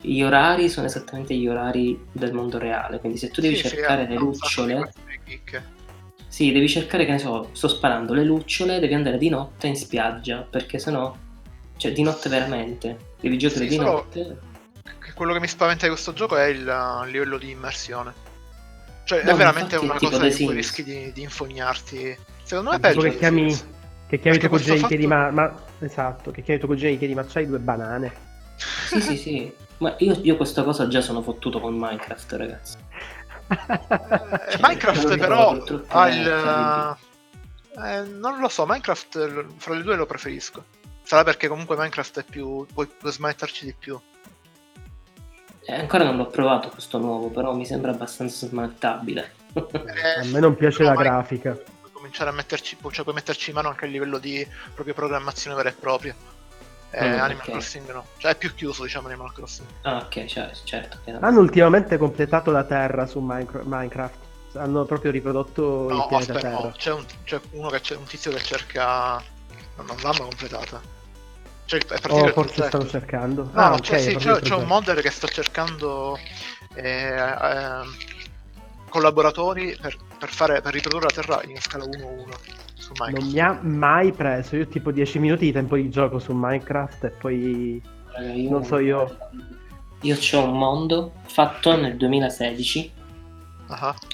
gli orari sono esattamente gli orari del mondo reale, quindi se tu devi cercare le lucciole, sì, devi cercare, che ne so, sto sparando, le lucciole, devi andare di notte in spiaggia, perché sennò, cioè di notte veramente, devi giocare di notte. Quello che mi spaventa di questo gioco è il livello di immersione. Cioè no, è veramente una cosa di cui rischi di infognarti. Secondo me è peggio. Che chiami tu con Jay fatto... chiedi ma esatto, che chiami tu con Jay chiedi ma c'hai due banane. Sì sì sì. Ma io questa cosa già sono fottuto con Minecraft, ragazzi. Cioè, Minecraft però ha il non lo so, Minecraft fra le due lo preferisco. Sarà perché comunque Minecraft è più, puoi smetterci di più. Ancora non l'ho provato questo nuovo, però mi sembra abbastanza smaltabile. A me non piace la grafica. Puoi cominciare a metterci, cioè puoi metterci in mano anche a livello di proprio programmazione vera e propria. Animal Crossing no, cioè è più chiuso, diciamo, Animal Crossing. Ah ok, cioè, certo. Hanno ultimamente completato la Terra su Minecraft. Hanno proprio riprodotto il pianeta Terra. No, c'è un tizio che cerca, non l'hanno completata. Cioè, forse stanno cercando. No, c'è un modder che sta cercando collaboratori per riprodurre la Terra in scala 1-1 su Minecraft. Non mi ha mai preso. Io tipo 10 minuti di tempo di gioco su Minecraft e poi non so io. Io c'ho un mondo fatto nel 2016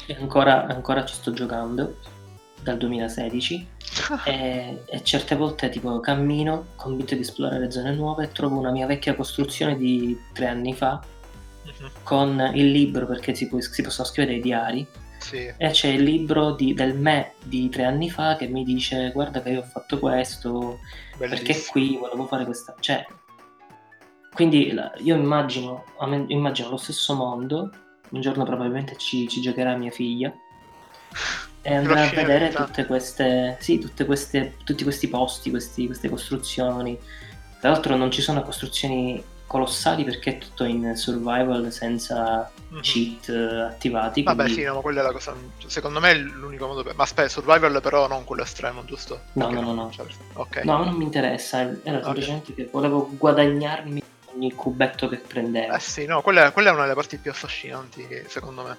e ancora ci sto giocando. Dal 2016 e certe volte tipo cammino convinto di esplorare zone nuove e trovo una mia vecchia costruzione di 3 anni fa con il libro, perché si possono scrivere i diari, sì. E c'è il libro del me di 3 anni fa che mi dice guarda che io ho fatto questo. Bellissimo. Perché qui volevo fare questa, cioè quindi io immagino lo stesso mondo, un giorno probabilmente ci giocherà mia figlia e andare a vedere tutti questi posti, queste costruzioni. Tra l'altro non ci sono costruzioni colossali perché è tutto in survival senza cheat attivati. Vabbè quindi... sì, no, ma quella è la cosa, secondo me è l'unico modo per... Ma aspetta, survival però non quello estremo, giusto? No, perché no. Cioè, okay. No, non mi interessa, era semplicemente che volevo guadagnarmi ogni cubetto che prendevo. Eh sì, no, quella è una delle parti più affascinanti, secondo me.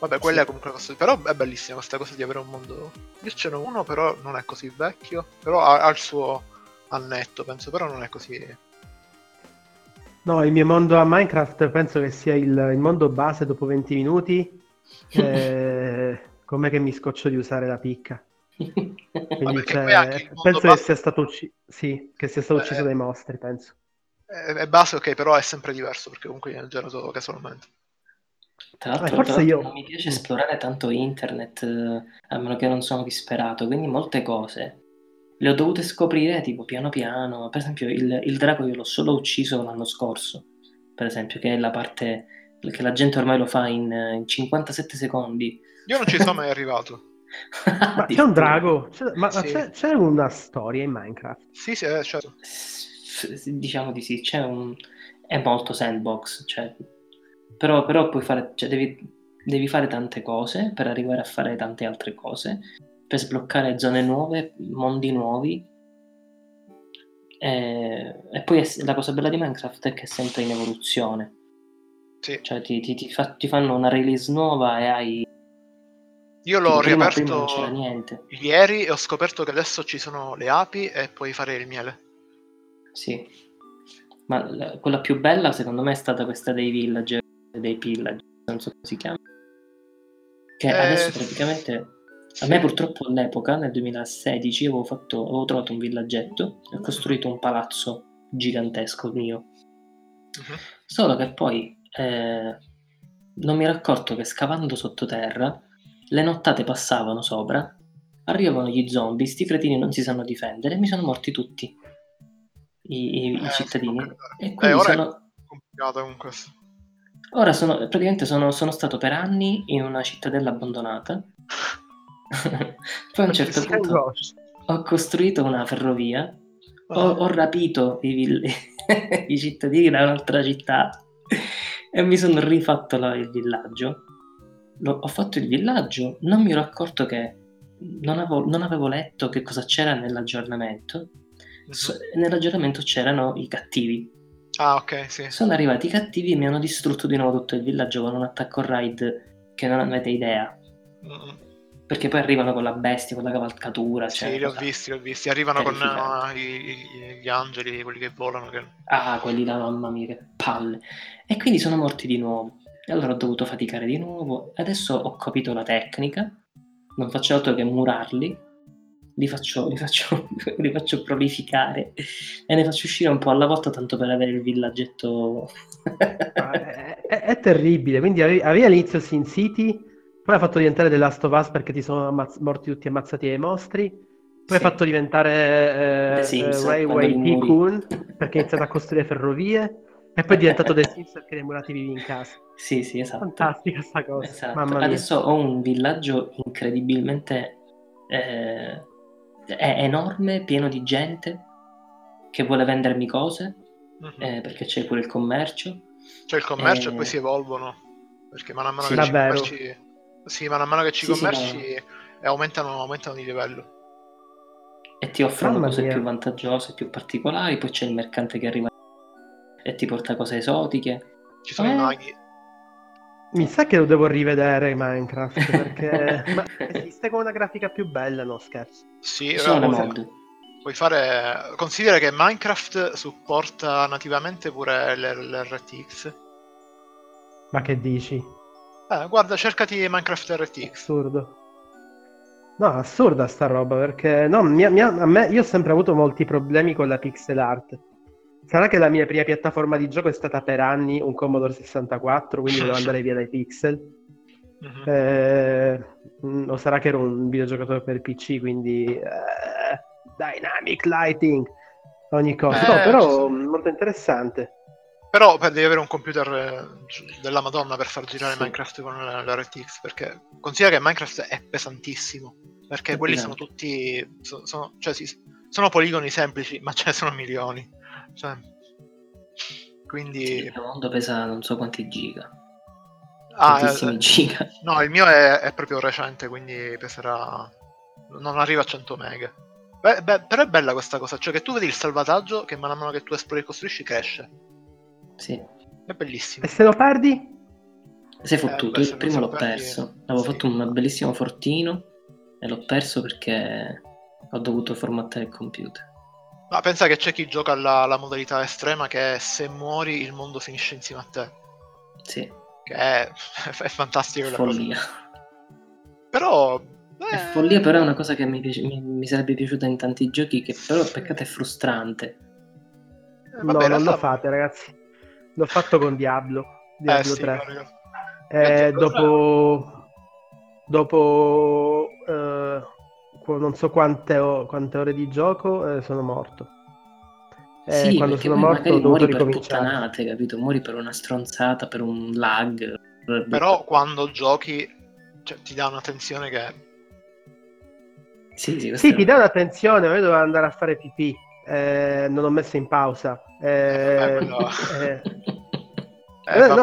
Vabbè, quella sì. È comunque una cosa. Però è bellissima questa cosa di avere un mondo. Io ce n'ho uno, però non è così vecchio. Però ha il suo annetto, penso, però non è così. No, il mio mondo a Minecraft penso che sia il mondo base dopo 20 minuti. Com'è che mi scoccio di usare la picca? Quindi vabbè, penso che sia stato ucciso dai mostri, penso. È base, ok, però è sempre diverso, perché comunque è girato casualmente. Tra l'altro, non mi piace esplorare tanto internet, a meno che non sono disperato, quindi molte cose le ho dovute scoprire tipo piano piano. Per esempio il drago io l'ho solo ucciso l'anno scorso, per esempio, che è la parte che la gente ormai lo fa in 57 secondi. Io non ci sono mai arrivato. Ma c'è un drago? C'è una storia in Minecraft? Sì, certo. Diciamo di sì, è molto sandbox, cioè... Però puoi fare, cioè devi fare tante cose per arrivare a fare tante altre cose, per sbloccare zone nuove, mondi nuovi. E poi la cosa bella di Minecraft è che è sempre in evoluzione. Sì. Cioè ti fanno una release nuova e hai... Io l'ho riaperto ieri e ho scoperto che adesso ci sono le api e puoi fare il miele. Sì. Ma quella più bella secondo me è stata questa dei pillager, non so come si chiama, che adesso praticamente sì. A me purtroppo all'epoca nel 2016 avevo trovato un villaggetto e ho costruito un palazzo gigantesco mio, solo che poi non mi ero accorto che scavando sottoterra le nottate passavano sopra, arrivavano gli zombie, sti cretini non si sanno difendere e mi sono morti tutti i cittadini e quindi ora è complicato con questo. Ora sono stato per anni in una cittadella abbandonata. Poi a un certo punto ho costruito una ferrovia, ho rapito i cittadini da un'altra città e mi sono rifatto il villaggio. Ho fatto il villaggio, non mi ero accorto che non avevo letto che cosa c'era nell'aggiornamento. Nell'aggiornamento c'erano i cattivi. Ah, ok, sì. Sono arrivati i cattivi e mi hanno distrutto di nuovo tutto il villaggio con un attacco raid che non avete idea. Perché poi arrivano con la bestia, con la cavalcatura. Cioè, sì, li ho visti. Arrivano con gli angeli, quelli che volano. Che... Ah, quelli là, mamma mia, che palle. E quindi sono morti di nuovo. E allora ho dovuto faticare di nuovo. Adesso ho capito la tecnica. Non faccio altro che murarli. Li faccio prolificare e ne faccio uscire un po' alla volta, tanto per avere il villaggetto. È terribile. Quindi avevi all'inizio Sin City... Poi ha fatto diventare The Last of Us perché ti sono morti tutti ammazzati dai mostri. Poi ha fatto diventare Railway Tycoon perché ha iniziato a costruire ferrovie. E poi è diventato The Sims perché dei murati vivi in casa. Sì, sì, esatto. Fantastica sta cosa. Esatto. Mamma mia. Adesso ho un villaggio incredibilmente è enorme, pieno di gente che vuole vendermi cose, perché c'è pure il commercio. C'è il commercio e poi si evolvono. Perché man mano che commerci... Sì, ma man mano che ci commerci aumentano di livello. E ti offrono cose più vantaggiose, più particolari. Poi c'è il mercante che arriva e ti porta cose esotiche. Ci sono i maghi. Mi sa che lo devo rivedere Minecraft, perché ma esiste con una grafica più bella, no scherzo. Sì, sono mod. Puoi fare... Considera che Minecraft supporta nativamente pure l'RTX. Ma che dici? Guarda, cercati Minecraft RT. Assurdo. No, assurda sta roba, perché no, io ho sempre avuto molti problemi con la pixel art. Sarà che la mia prima piattaforma di gioco è stata per anni un Commodore 64, quindi devo andare via dai pixel. O sarà che ero un videogiocatore per PC, quindi dynamic lighting, ogni cosa. No, però molto interessante. Però devi avere un computer della Madonna per far girare Minecraft con l'RTX, perché considera che Minecraft è pesantissimo, perché quelli sono tutti sono poligoni semplici, ma ce ne sono milioni, cioè, quindi il mio mondo pesa non so quanti giga, tantissimi giga. No, il mio è proprio recente, quindi peserà, non arriva a 100 mega. Beh, però è bella questa cosa, cioè che tu vedi il salvataggio che man mano che tu esplori e costruisci cresce. Sì, è bellissimo. E se lo perdi? Sei fottuto. Il primo l'ho perso. Avevo fatto un bellissimo fortino e l'ho perso perché ho dovuto formattare il computer. Ma pensa che c'è chi gioca alla modalità estrema, che è se muori il mondo finisce insieme a te. Sì. Che è fantastico. È follia. Però... È follia, però è una cosa che mi sarebbe piaciuta in tanti giochi, che però peccato è frustrante. Vabbè, non lo fate, ragazzi. L'ho fatto con Diablo 3. Dopo non so quante ore di gioco sono morto. Sì, quando sono morto ho dovuto ricominciare. Puttanate, capito? Muori per una stronzata, per un lag. Però quando giochi, cioè, ti dà una tensione che... Sì, ti dà una tensione, ma io dovevo andare a fare pipì. Non ho messo in pausa. No, è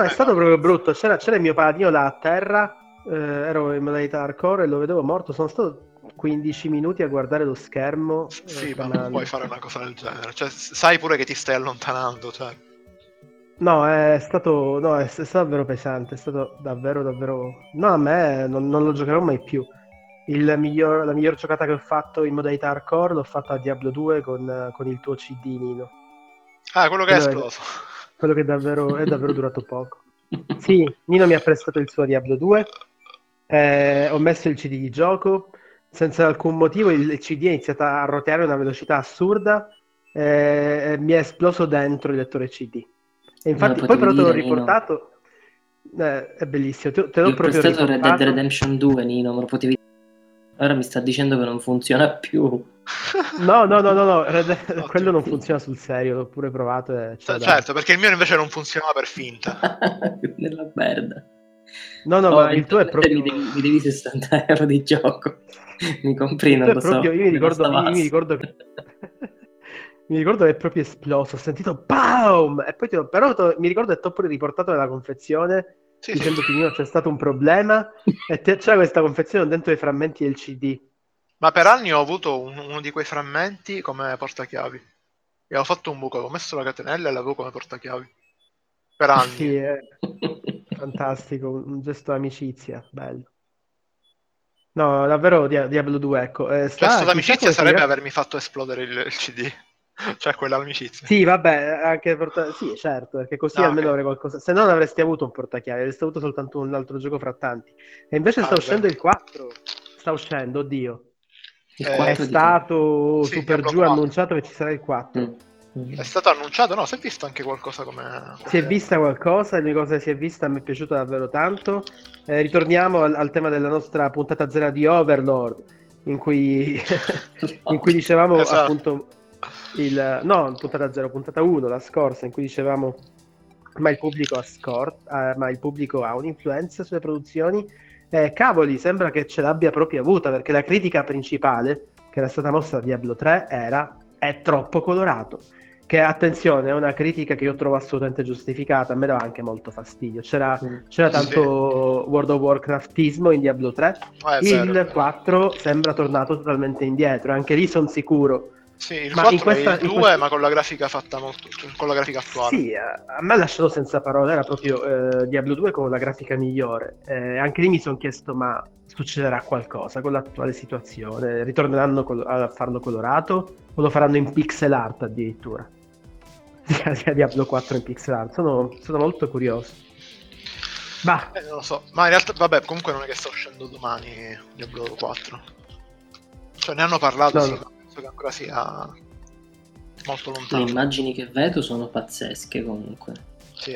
stato proprio brutto. C'era il mio paladino là a terra, ero in modalità hardcore e lo vedevo morto. Sono stato 15 minuti a guardare lo schermo. Sì, ma non puoi fare una cosa del genere, cioè, sai pure che ti stai allontanando, cioè. No, è stato davvero pesante. È stato davvero. No, a me non lo giocherò mai più. La miglior giocata che ho fatto in modalità hardcore l'ho fatta a Diablo 2 con il tuo CD, Nino. Ah, quello che è esploso. Quello che è davvero durato poco. Sì, Nino mi ha prestato il suo Diablo 2, ho messo il CD di gioco, senza alcun motivo il CD è iniziato a roteare a una velocità assurda, mi è esploso dentro il lettore CD. E infatti poi però te l'ho riportato, è bellissimo, te l'ho proprio riportato. Red Dead Redemption 2, Nino, me lo potevi dire. Ora mi sta dicendo che non funziona più. No. Quello non funziona sul serio, l'ho pure provato. Certo, perché il mio invece non funzionava per finta. Nella merda. No, ma il tuo è proprio... Mi devi 60 euro di gioco. Mi compri, non lo so. Io mi ricordo che Mi ricordo che è proprio esploso, ho sentito BAUM! E poi mi ricordo che ti ho pure riportato nella confezione, sì, dicendo che c'è stato un problema, e c'era questa confezione dentro i frammenti del CD. Ma per anni ho avuto uno di quei frammenti come portachiavi. E ho fatto un buco, avevo messo la catenella e l'avevo come portachiavi. Per anni. Sì, fantastico, un gesto d'amicizia, bello. No, davvero Diablo 2, ecco. Gesto d'amicizia sarebbe avermi fatto esplodere il CD. Cioè quell'amicizia. Sì, vabbè, anche sì, certo, perché così almeno avrei qualcosa. Se non avresti avuto un portachiavi, avresti avuto soltanto un altro gioco fra tanti. E invece sta uscendo il 4. Sta uscendo, oddio. Il 4 è stato sì, super giù 4. Annunciato che ci sarà il 4. È stato annunciato? No, si è visto anche qualcosa come... Si è vista qualcosa, l'unica cosa che si è vista mi è piaciuta davvero tanto. Ritorniamo al tema della nostra puntata zero di Overlord, in cui dicevamo appunto... puntata 0, puntata 1, la scorsa, in cui dicevamo ma il pubblico ha un'influenza sulle produzioni. Cavoli, sembra che ce l'abbia proprio avuta, perché la critica principale che era stata mossa a Diablo 3 è troppo colorato, che attenzione, è una critica che io trovo assolutamente giustificata, a me dava anche molto fastidio, c'era tanto World of Warcraftismo in Diablo 3, il 4 sembra tornato totalmente indietro, anche lì sono sicuro. Sì, il 4 è il 2, ma con la grafica fatta molto, con la grafica attuale. Sì, a me ha lasciato senza parole, era proprio Diablo 2 con la grafica migliore. Anche lì mi sono chiesto, ma succederà qualcosa con l'attuale situazione? Ritorneranno a farlo colorato o lo faranno in pixel art addirittura? Diablo 4 in pixel art, sono molto curioso. Bah. Non lo so, ma in realtà, vabbè, comunque non è che sta uscendo domani Diablo 4. Cioè, ne hanno parlato, no. Che ancora sia molto lontano. Le immagini che vedo sono pazzesche comunque. Sì.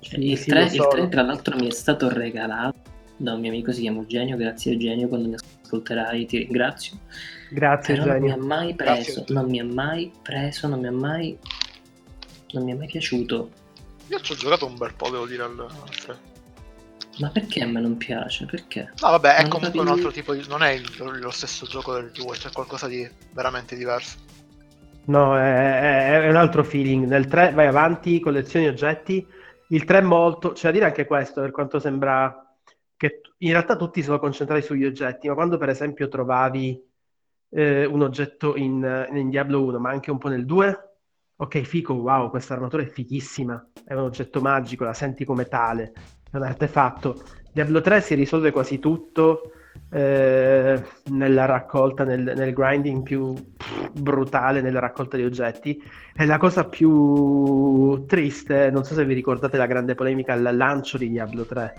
Cioè, il 3 tra l'altro mi è stato regalato da un mio amico, si chiama Eugenio, grazie Eugenio, quando mi ascolterai ti ringrazio. Grazie Eugenio. Non mi ha mai piaciuto. Io ci ho giocato un bel po', devo dire, al 3. Ma perché a me non piace? Perché? No, vabbè, è comunque un altro tipo di... Non è lo stesso gioco del 2, c'è qualcosa di veramente diverso. No, è un altro feeling. Nel 3 vai avanti, collezioni oggetti. Il 3 è molto... C'è da dire anche questo, per quanto sembra che in realtà tutti sono concentrati sugli oggetti, ma quando per esempio trovavi un oggetto in Diablo 1, ma anche un po' nel 2, ok, fico, wow, questa armatura è fighissima, è un oggetto magico, la senti come tale. È un artefatto. Diablo 3 si risolve quasi tutto nella raccolta, nel grinding più brutale, nella raccolta di oggetti. È la cosa più triste, non so se vi ricordate la grande polemica al lancio di Diablo 3.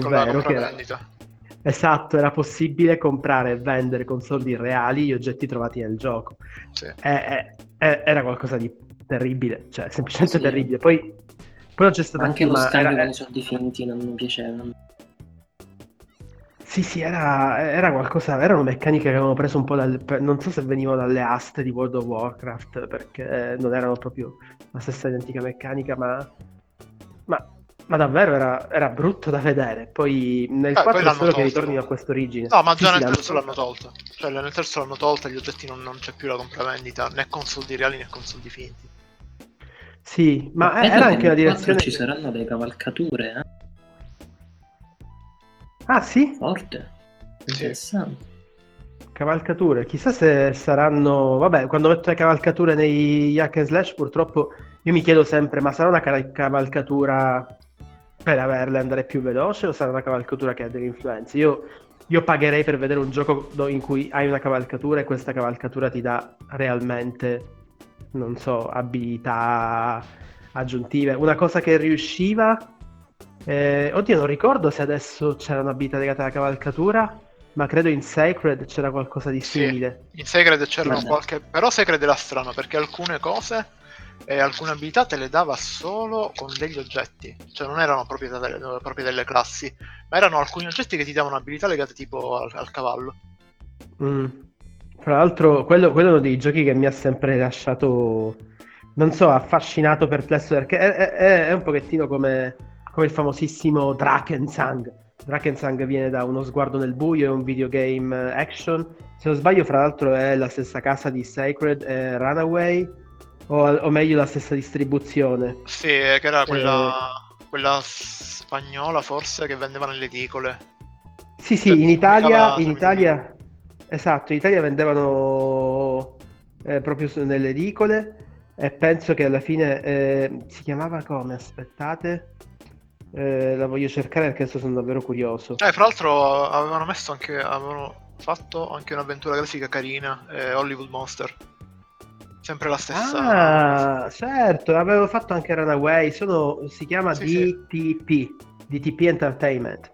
Con la compravendita. Esatto, era possibile comprare e vendere con soldi reali gli oggetti trovati nel gioco. Sì. Era qualcosa di terribile, cioè semplicemente terribile. Poi non c'è stato anche lo scambio con i soldi finti, non mi piaceva. Sì, era qualcosa, erano meccaniche che avevano preso un po' non so se venivano dalle aste di World of Warcraft, perché non erano proprio la stessa identica meccanica, ma davvero era brutto da vedere. Poi nel 4 è solo che ritorni a quest'origine. No, ma già nel terzo l'hanno tolta. Cioè nel terzo l'hanno tolta, gli oggetti non c'è più la compravendita, né con soldi reali né con soldi finti. Sì, ma era anche una direzione... Ci saranno delle cavalcature, Ah, sì? Forte. Interessante. Cavalcature, chissà se saranno... Vabbè, quando metto le cavalcature nei hack and slash, purtroppo, io mi chiedo sempre, ma sarà una cavalcatura per averle andare più veloce o sarà una cavalcatura che ha delle influenze? Io pagherei per vedere un gioco in cui hai una cavalcatura e questa cavalcatura ti dà realmente... non so, abilità aggiuntive, una cosa che riusciva oddio, non ricordo se adesso c'era un'abilità legata alla cavalcatura, ma credo in Sacred c'era qualcosa di simile. Sì, in Sacred c'erano qualche, però Sacred era strano perché alcune cose e alcune abilità te le dava solo con degli oggetti, cioè non erano proprie delle classi, ma erano alcuni oggetti che ti davano abilità legate tipo al cavallo. Tra l'altro quello è uno dei giochi che mi ha sempre lasciato, non so, affascinato, perplesso, perché è un pochettino come il famosissimo Drakensang, Drakensang viene da Uno sguardo nel buio, è un videogame action. Se non sbaglio, fra l'altro, è la stessa casa di Sacred e Runaway, o meglio, la stessa distribuzione. Sì, che era quella spagnola, forse, che vendeva nelle edicole. Sì, sì, cioè, in Italia. Esatto, in Italia vendevano proprio nelle edicole. E penso che alla fine si chiamava come? Aspettate, la voglio cercare perché adesso sono davvero curioso. Fra l'altro avevano fatto anche un'avventura grafica carina, Hollywood Monster, sempre la stessa. Ah, certo, avevo fatto anche Runaway, si chiama DTP Entertainment,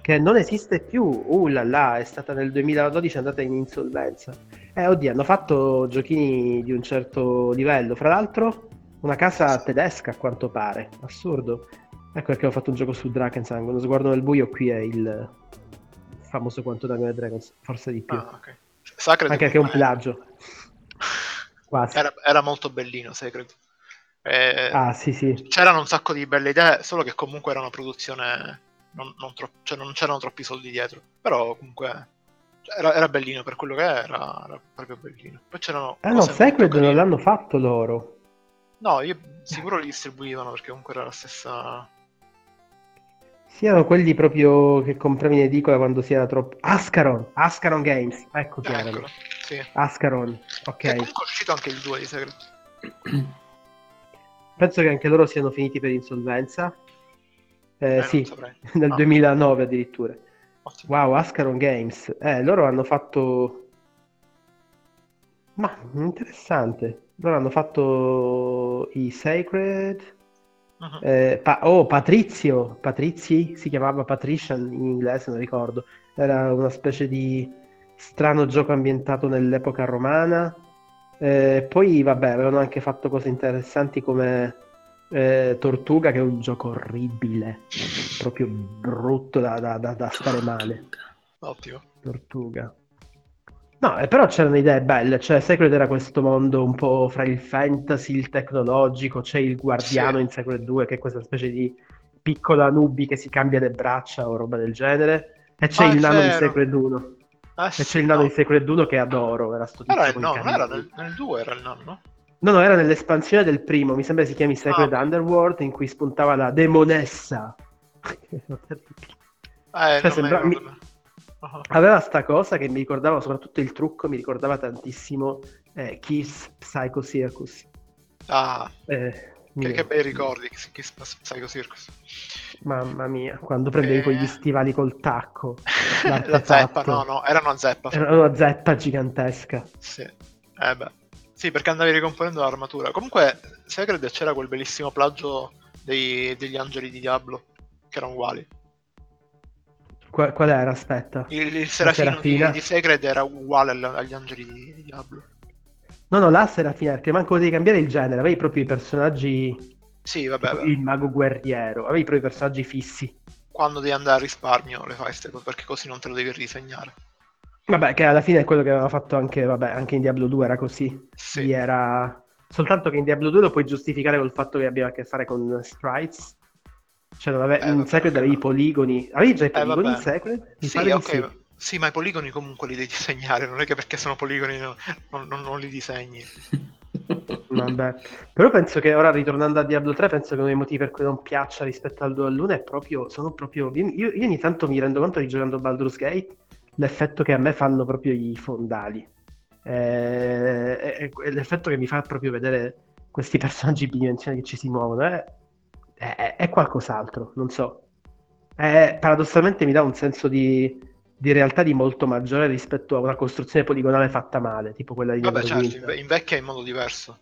che non esiste più. È stata nel 2012 andata in insolvenza. Hanno fatto giochini di un certo livello, fra l'altro una casa tedesca a quanto pare, assurdo. Ecco perché ho fatto un gioco su Drakensang, Uno sguardo nel buio, qui è il famoso quanto Dungeons & Dragons, forse di più. Okay. Sacred anche che è un plagio. Quasi. Era molto bellino Sacred. Sì. C'erano un sacco di belle idee, solo che comunque era una produzione non c'erano troppi soldi dietro, però comunque era bellino per quello che era proprio bellino. Poi c'erano Sacred non l'hanno fatto loro. No, io sicuro li distribuivano perché comunque era la stessa. Sì, erano quelli proprio che compravi in edicola quando si era troppo. Ascaron Games, ecco chi erano. Sì. Ascaron, ok. È comunque uscito anche il 2 di Sacred. Penso che anche loro siano finiti per insolvenza. Sì, nel 2009 addirittura. Wow, Ascaron Games. Loro hanno fatto. Ma interessante. Loro hanno fatto i Sacred. Uh-huh. Patrizi si chiamava Patrician in inglese, non ricordo. Era una specie di strano gioco ambientato nell'epoca romana. Poi vabbè, avevano anche fatto cose interessanti come Tortuga, che è un gioco orribile, proprio brutto da stare male. Ottimo. Tortuga. No, però c'erano idee belle, cioè Sacred era questo mondo un po' fra il fantasy, il tecnologico, c'è il guardiano in Sacred 2 che è questa specie di piccola nubi che si cambia le braccia o roba del genere, e c'è il nano di Sacred 1. C'è il nano di Sacred 1 che adoro, era sto tipo. Però era nel 2 era il nano, no? No, era nell'espansione del primo, mi sembra si chiami Sacred Underworld, in cui spuntava la demonessa. Aveva sta cosa che mi ricordava, soprattutto il trucco, mi ricordava tantissimo Kiss Psycho Circus. Che bei ricordi, Kiss Psycho Circus. Mamma mia, quando prendevi quegli stivali col tacco. La zeppa, era una zeppa. Era una zeppa gigantesca. Sì, Sì, perché andavi ricomponendo l'armatura. Comunque, Sacred c'era quel bellissimo plagio degli angeli di Diablo, che erano uguali. Qual era? Aspetta. Il serafino di Sacred era uguale agli angeli di Diablo. No, la serafina, perché manco devi cambiare il genere, avevi proprio i personaggi. Sì, vabbè. Il mago guerriero, avevi proprio i personaggi fissi. Quando devi andare a risparmio le fai, perché così non te lo devi risegnare. Vabbè, che alla fine è quello che aveva fatto anche in Diablo 2 era così. Sì. Era soltanto che in Diablo 2 lo puoi giustificare col fatto che abbiamo a che fare con sprites. Cioè in Sacred avevi i poligoni. Avevi già i poligoni in Sacred? Sì, ma i poligoni comunque li devi disegnare, non è che perché sono poligoni non li disegni. Vabbè. Però penso che ora, ritornando a Diablo 3, penso che uno dei motivi per cui non piaccia rispetto al 2 all'1 è proprio. Io ogni tanto mi rendo conto, rigiocando Baldur's Gate, l'effetto che a me fanno proprio i fondali, l'effetto che mi fa proprio vedere questi personaggi bidimensionali che ci si muovono è qualcos'altro, non so, paradossalmente mi dà un senso di realtà di molto maggiore rispetto a una costruzione poligonale fatta male, tipo quella di certo, invecchia in modo diverso,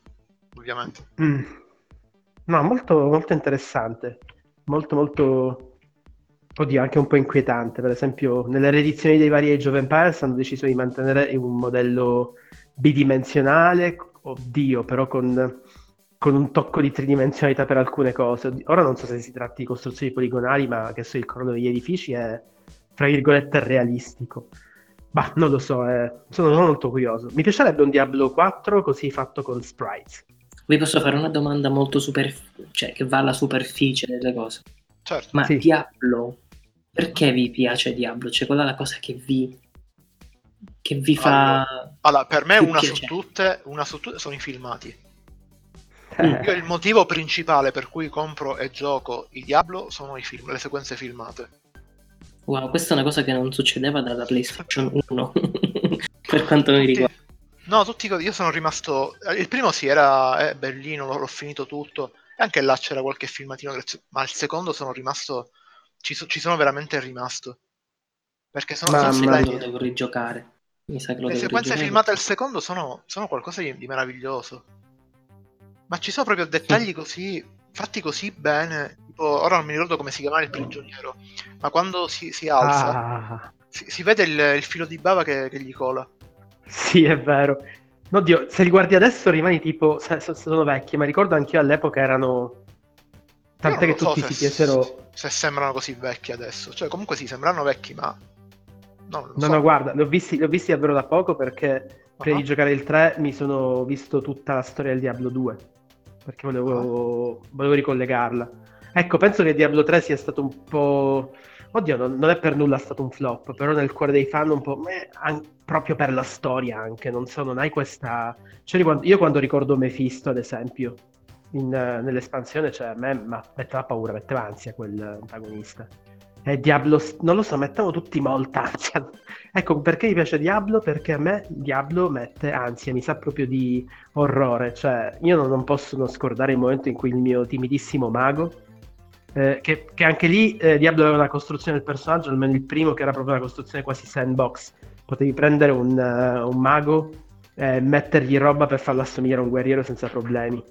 ovviamente. No, molto, molto interessante, molto molto. Oddio, anche un po' inquietante. Per esempio, nelle riedizioni dei vari Age of Empires hanno deciso di mantenere un modello bidimensionale, però con un tocco di tridimensionalità per alcune cose. Ora non so se si tratti di costruzioni poligonali, ma che so, il crollo degli edifici è, tra virgolette, realistico. Bah, non lo so, sono molto curioso. Mi piacerebbe un Diablo 4 così fatto con sprites. Vi posso fare una domanda molto che va alla superficie delle cose. Certo. Ma sì. Diablo perché vi piace Diablo? Cioè, qual è la cosa che vi fa... Allora, per me una su tutte sono i filmati. Io il motivo principale per cui compro e gioco il Diablo sono i film, le sequenze filmate. Wow, questa è una cosa che non succedeva dalla PlayStation 1 per quanto mi riguarda. No, io sono rimasto... Il primo sì, era bellino, l'ho finito tutto. E anche là c'era qualche filmatino, ma il secondo sono rimasto... Ci sono veramente rimasto. Perché sono devo rigiocare. Mi sa che le sequenze filmate al secondo sono qualcosa di meraviglioso. Ma ci sono proprio dettagli così, fatti così bene, tipo, ora non mi ricordo come si chiamava il prigioniero, ma quando si alza, si vede il filo di bava che gli cola. Sì, è vero. Oddio, se li guardi adesso rimani tipo, sono vecchi, ma ricordo anch'io all'epoca erano... Tant'è che tutti si piacero... Se sembrano così vecchi adesso, cioè comunque sì, sembrano vecchi, ma... No, guarda, li ho visti davvero da poco perché... Prima di giocare il 3 mi sono visto tutta la storia del Diablo 2, perché volevo ricollegarla. Ecco, penso che Diablo 3 sia stato un po'... Oddio, non è per nulla stato un flop, però nel cuore dei fan un po'... proprio per la storia anche, non so, non hai questa... Cioè, io quando ricordo Mephisto, ad esempio, nell'espansione, cioè a me metteva paura, metteva ansia quel antagonista. E Diablo, non lo so, mettevo tutti molta ansia. Ecco, perché mi piace Diablo? Perché a me Diablo mette ansia, mi sa proprio di orrore. Cioè, io non posso non scordare il momento in cui il mio timidissimo mago, che anche lì Diablo aveva una costruzione del personaggio, almeno il primo, che era proprio una costruzione quasi sandbox. Potevi prendere un mago e mettergli roba per farlo assomigliare a un guerriero senza problemi.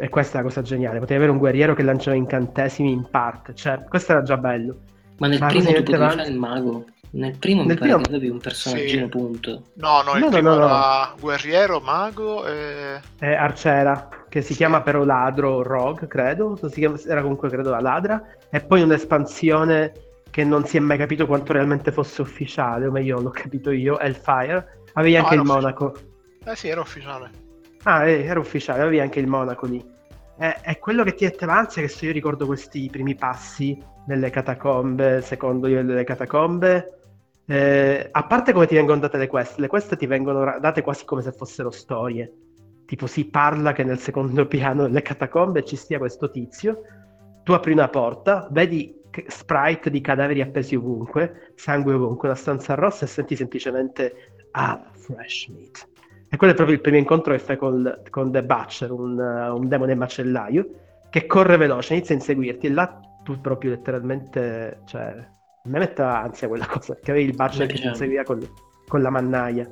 E questa è la cosa geniale, potevi avere un guerriero che lanciava incantesimi in parte, cioè questo era già bello. Ma nel primo tu potevi fare il mago? Nel primo mi pare che avevi un personaggino, sì. Punto. No, il primo era guerriero, mago e arciera, che si chiama però ladro o rogue, credo, era comunque credo la ladra, e poi un'espansione che non si è mai capito quanto realmente fosse ufficiale, o meglio l'ho capito io, Hellfire, avevi anche il monaco. Ufficiale. Eh sì, era ufficiale. Era ufficiale, avevi anche il monaco lì. È quello che ti metteva ansia, che se io ricordo questi primi passi nelle catacombe, secondo livello delle catacombe, a parte come ti vengono date le quest ti vengono date quasi come se fossero storie, tipo si parla che nel secondo piano delle catacombe ci stia questo tizio, tu apri una porta, vedi sprite di cadaveri appesi ovunque, sangue ovunque, una stanza rossa, e senti semplicemente fresh meat. E quello è proprio il primo incontro che fai con The Butcher, un demone macellaio, che corre veloce, inizia a inseguirti, e là tu proprio letteralmente, cioè, a me metteva ansia quella cosa, perché avevi il Butcher che ti inseguiva con la mannaia.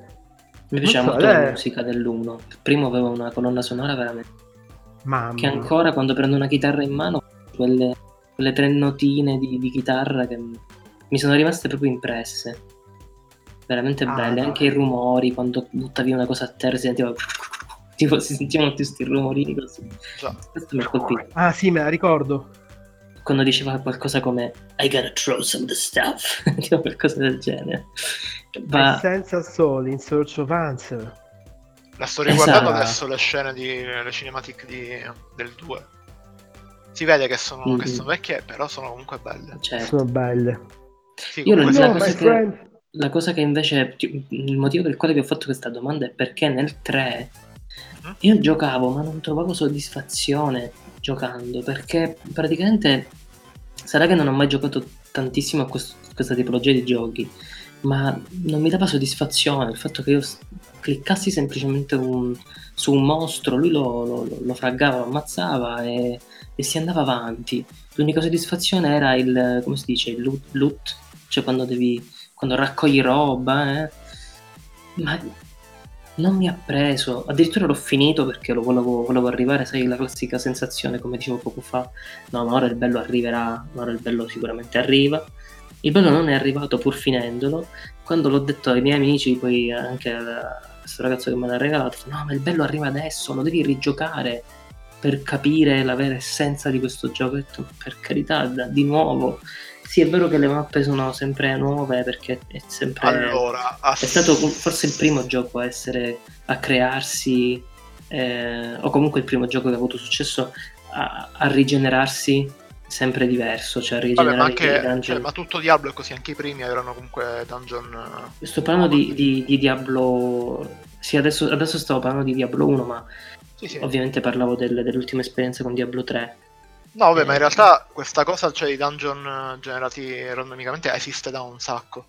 Mi piaceva molto la musica dell'1, il primo aveva una colonna sonora veramente, che ancora quando prendo una chitarra in mano, quelle tre notine di chitarra che mi sono rimaste proprio impresse. Veramente belle, anche i rumori, quando buttavi una cosa a terra si sentivano tutti questi rumorini così. Questo mi ha colpito. Ah sì, me la ricordo. Quando diceva qualcosa come I gotta throw some of the stuff, tipo qualcosa del genere. Ma... Senza soli, in search of answer. La sto riguardando adesso, le scene le cinematic del 2. Si vede che sono vecchie, però sono comunque belle. Certo. Sono belle. Sì, io non so che... La cosa che invece, il motivo per il quale vi ho fatto questa domanda è perché nel 3 io giocavo ma non trovavo soddisfazione giocando, perché praticamente sarà che non ho mai giocato tantissimo a questa tipologia di giochi, ma non mi dava soddisfazione il fatto che io cliccassi semplicemente su un mostro, lui lo fraggava, lo ammazzava e si andava avanti. L'unica soddisfazione era il, come si dice, il loot, cioè quando raccogli roba, ma non mi ha preso. Addirittura l'ho finito perché lo volevo arrivare, sai, la classica sensazione, come dicevo poco fa, no, ma ora il bello arriverà, ma ora il bello sicuramente arriva. Il bello non è arrivato pur finendolo. Quando l'ho detto ai miei amici, poi anche a questo ragazzo che me l'ha regalato, no, ma il bello arriva adesso, lo devi rigiocare per capire la vera essenza di questo gioco. Per carità, di nuovo. Sì, è vero che le mappe sono sempre nuove, perché è sempre è stato forse il primo gioco a crearsi, o comunque il primo gioco che ha avuto successo a rigenerarsi sempre diverso, cioè rigenerare. Vabbè, ma anche, i dungeon, ma tutto Diablo è così, anche i primi erano comunque dungeon. Sto parlando di Diablo, sì, adesso stavo parlando di Diablo 1, ma sì, sì, ovviamente parlavo dell'ultima esperienza con Diablo 3. No, vabbè, ma in realtà questa cosa, cioè i dungeon generati randomicamente, esiste da un sacco.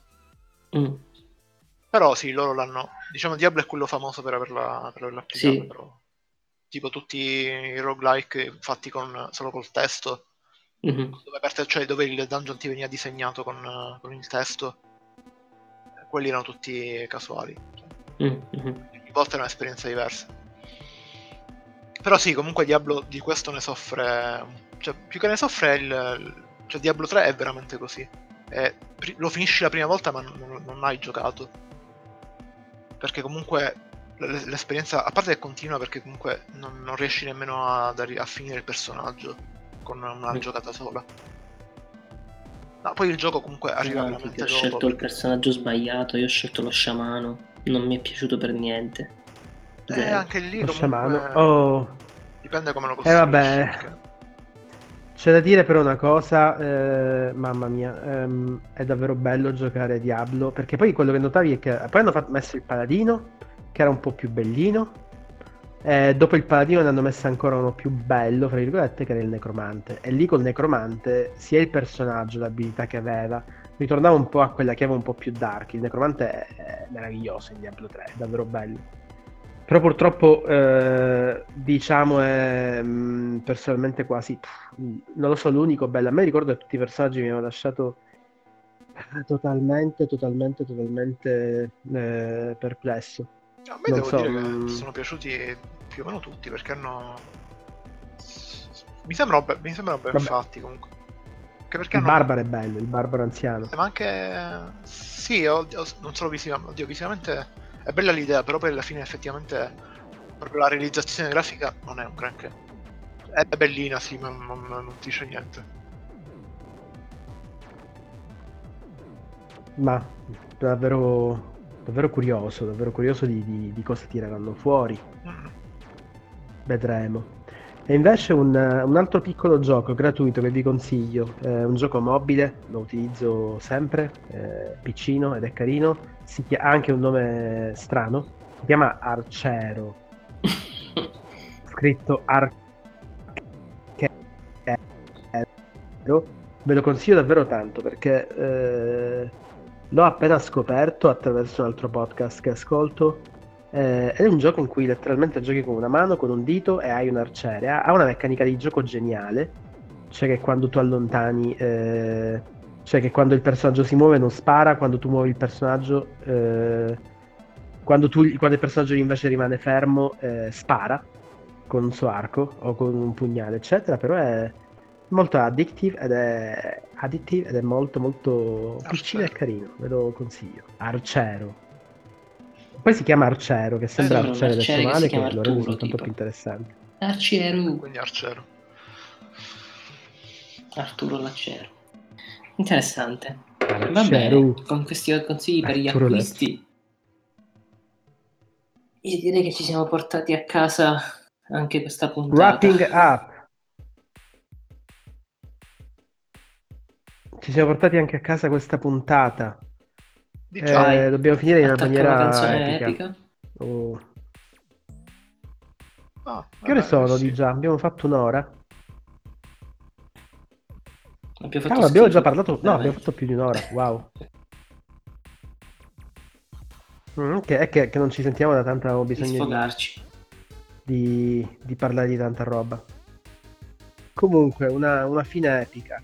Però sì, loro l'hanno, diciamo, Diablo è quello famoso per averla applicata, sì. Però tipo tutti i roguelike fatti solo col testo, dove per te, cioè dove il dungeon ti veniva disegnato con il testo, quelli erano tutti casuali, cioè. Ogni volta è un'esperienza diversa. Però sì, comunque Diablo di questo ne soffre, cioè più che ne soffre cioè Diablo 3 è veramente così, lo finisci la prima volta ma non hai giocato, perché comunque l'esperienza, a parte che continua, perché comunque non riesci nemmeno a finire il personaggio con una giocata sola. Ma poi il gioco comunque arriva veramente dopo. Io ho scelto il personaggio sbagliato, io ho scelto lo sciamano, non mi è piaciuto per niente. Anche lì lo sciamano. Oh. Dipende come lo costruisci. Vabbè. Perché... C'è da dire però una cosa, mamma mia, è davvero bello giocare a Diablo, perché poi quello che notavi è che poi hanno messo il paladino, che era un po' più bellino. Dopo il paladino ne hanno messo ancora uno più bello, fra virgolette, che era il necromante, e lì col necromante sia il personaggio, l'abilità che aveva, ritornava un po' a quella chiave un po' più dark. Il necromante è meraviglioso in Diablo 3, è davvero bello, però purtroppo diciamo è personalmente quasi non lo so, l'unico bello. A me ricordo che tutti i personaggi mi hanno lasciato totalmente perplesso. A me devo dire che sono piaciuti più o meno tutti, perché hanno... Mi sembrano ben fatti comunque. Perché il barbaro è bello, il barbaro anziano. Ma anche... Sì, non solo visivamente, oddio, visivamente è bella l'idea, però poi alla fine effettivamente proprio la realizzazione grafica non è un granché. È bellina, sì, ma non dice niente. Ma davvero... Davvero curioso di cosa tireranno fuori. Vedremo. E invece un altro piccolo gioco gratuito che vi consiglio, un gioco mobile, lo utilizzo sempre, piccino ed è carino, ha anche un nome strano, si chiama Arcero, scritto Arcero. Ve lo consiglio davvero tanto, perché... l'ho appena scoperto attraverso un altro podcast che ascolto, ed è un gioco in cui letteralmente giochi con una mano, con un dito, e hai un arciere. Ha una meccanica di gioco geniale, cioè che quando tu allontani, cioè che quando il personaggio si muove non spara, quando tu muovi il personaggio, quando il personaggio invece rimane fermo, spara con un suo arco o con un pugnale eccetera. Però è molto addictive ed è molto molto piccino e carino, ve lo consiglio. Arcero. Poi si chiama Arcero, che sembra Arcero del male, che lo rende soltanto più interessante. Arcero. Quindi Arcero. Arturo Lacero. Interessante. Arcero. Va bene, con questi consigli per gli acquisti, io direi che ci siamo portati a casa anche questa puntata. Wrapping up. Ci siamo portati anche a casa questa puntata. Dobbiamo finire in una maniera epica. Oh. Oh, che ore sono di già? Abbiamo fatto un'ora. Abbiamo già parlato. No, abbiamo fatto più di un'ora. Wow. Che è che non ci sentiamo da tanto, avevo bisogno di sfogarci, di parlare di tanta roba. Comunque, una fine epica.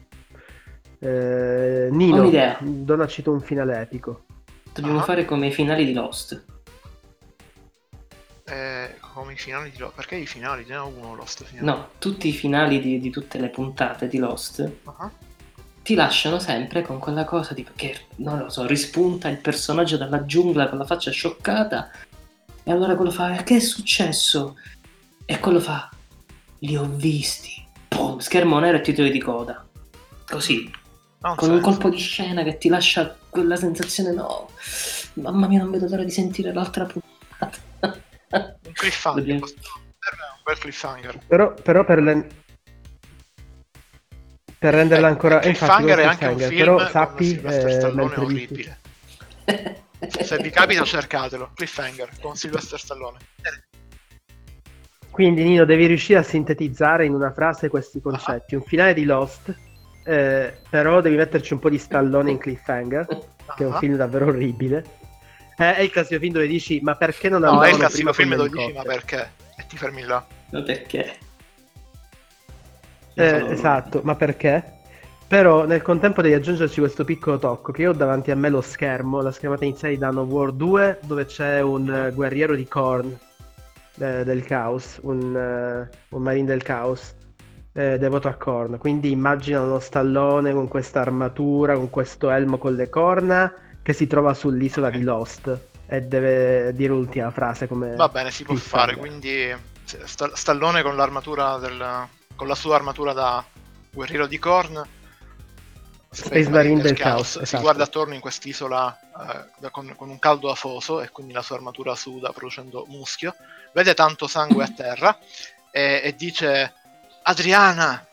Nino, donaci tu un finale epico. Dobbiamo fare come i finali di Lost. Come i finali di Lost? Perché i finali? Ne ho uno Lost finale. No, tutti i finali di tutte le puntate di Lost ti lasciano sempre con quella cosa di che, non lo so, rispunta il personaggio dalla giungla con la faccia scioccata, e allora quello fa: che è successo? E quello fa: li ho visti. Pum, schermo nero e titoli di coda. Così. Con un colpo di scena che ti lascia quella sensazione, no, mamma mia, non vedo l'ora di sentire l'altra puntata. Un cliffhanger, un bel cliffhanger. Però per le... per renderla ancora Cliffhanger è anche un film, però sappi orribile. Se vi capita cercatelo, Cliffhanger con Sylvester Stallone. Quindi Nino, devi riuscire a sintetizzare in una frase questi concetti. Un finale di Lost, però devi metterci un po' di Stallone in Cliffhanger, che è un film davvero orribile. È il classico film dove dici ma perché non andavano prima? No, è il classico film dove dici ma perché? E ti fermi là. Ma perché? Esatto, ma perché? Però nel contempo devi aggiungerci questo piccolo tocco, che io ho davanti a me lo schermo, la schermata iniziale di Dawn of War 2, dove c'è un guerriero di Khorne del caos, un marine del caos devoto a Khorne. Quindi immagina uno Stallone con questa armatura, con questo elmo con le corna, che si trova sull'isola di Lost e deve dire l'ultima frase come... Va bene, si può fare, quindi Stallone con l'armatura con la sua armatura da guerriero di Khorne, Space Marine del Caos, esatto. Si guarda attorno in quest'isola con un caldo afoso e quindi la sua armatura suda producendo muschio, vede tanto sangue a terra e dice Adriana,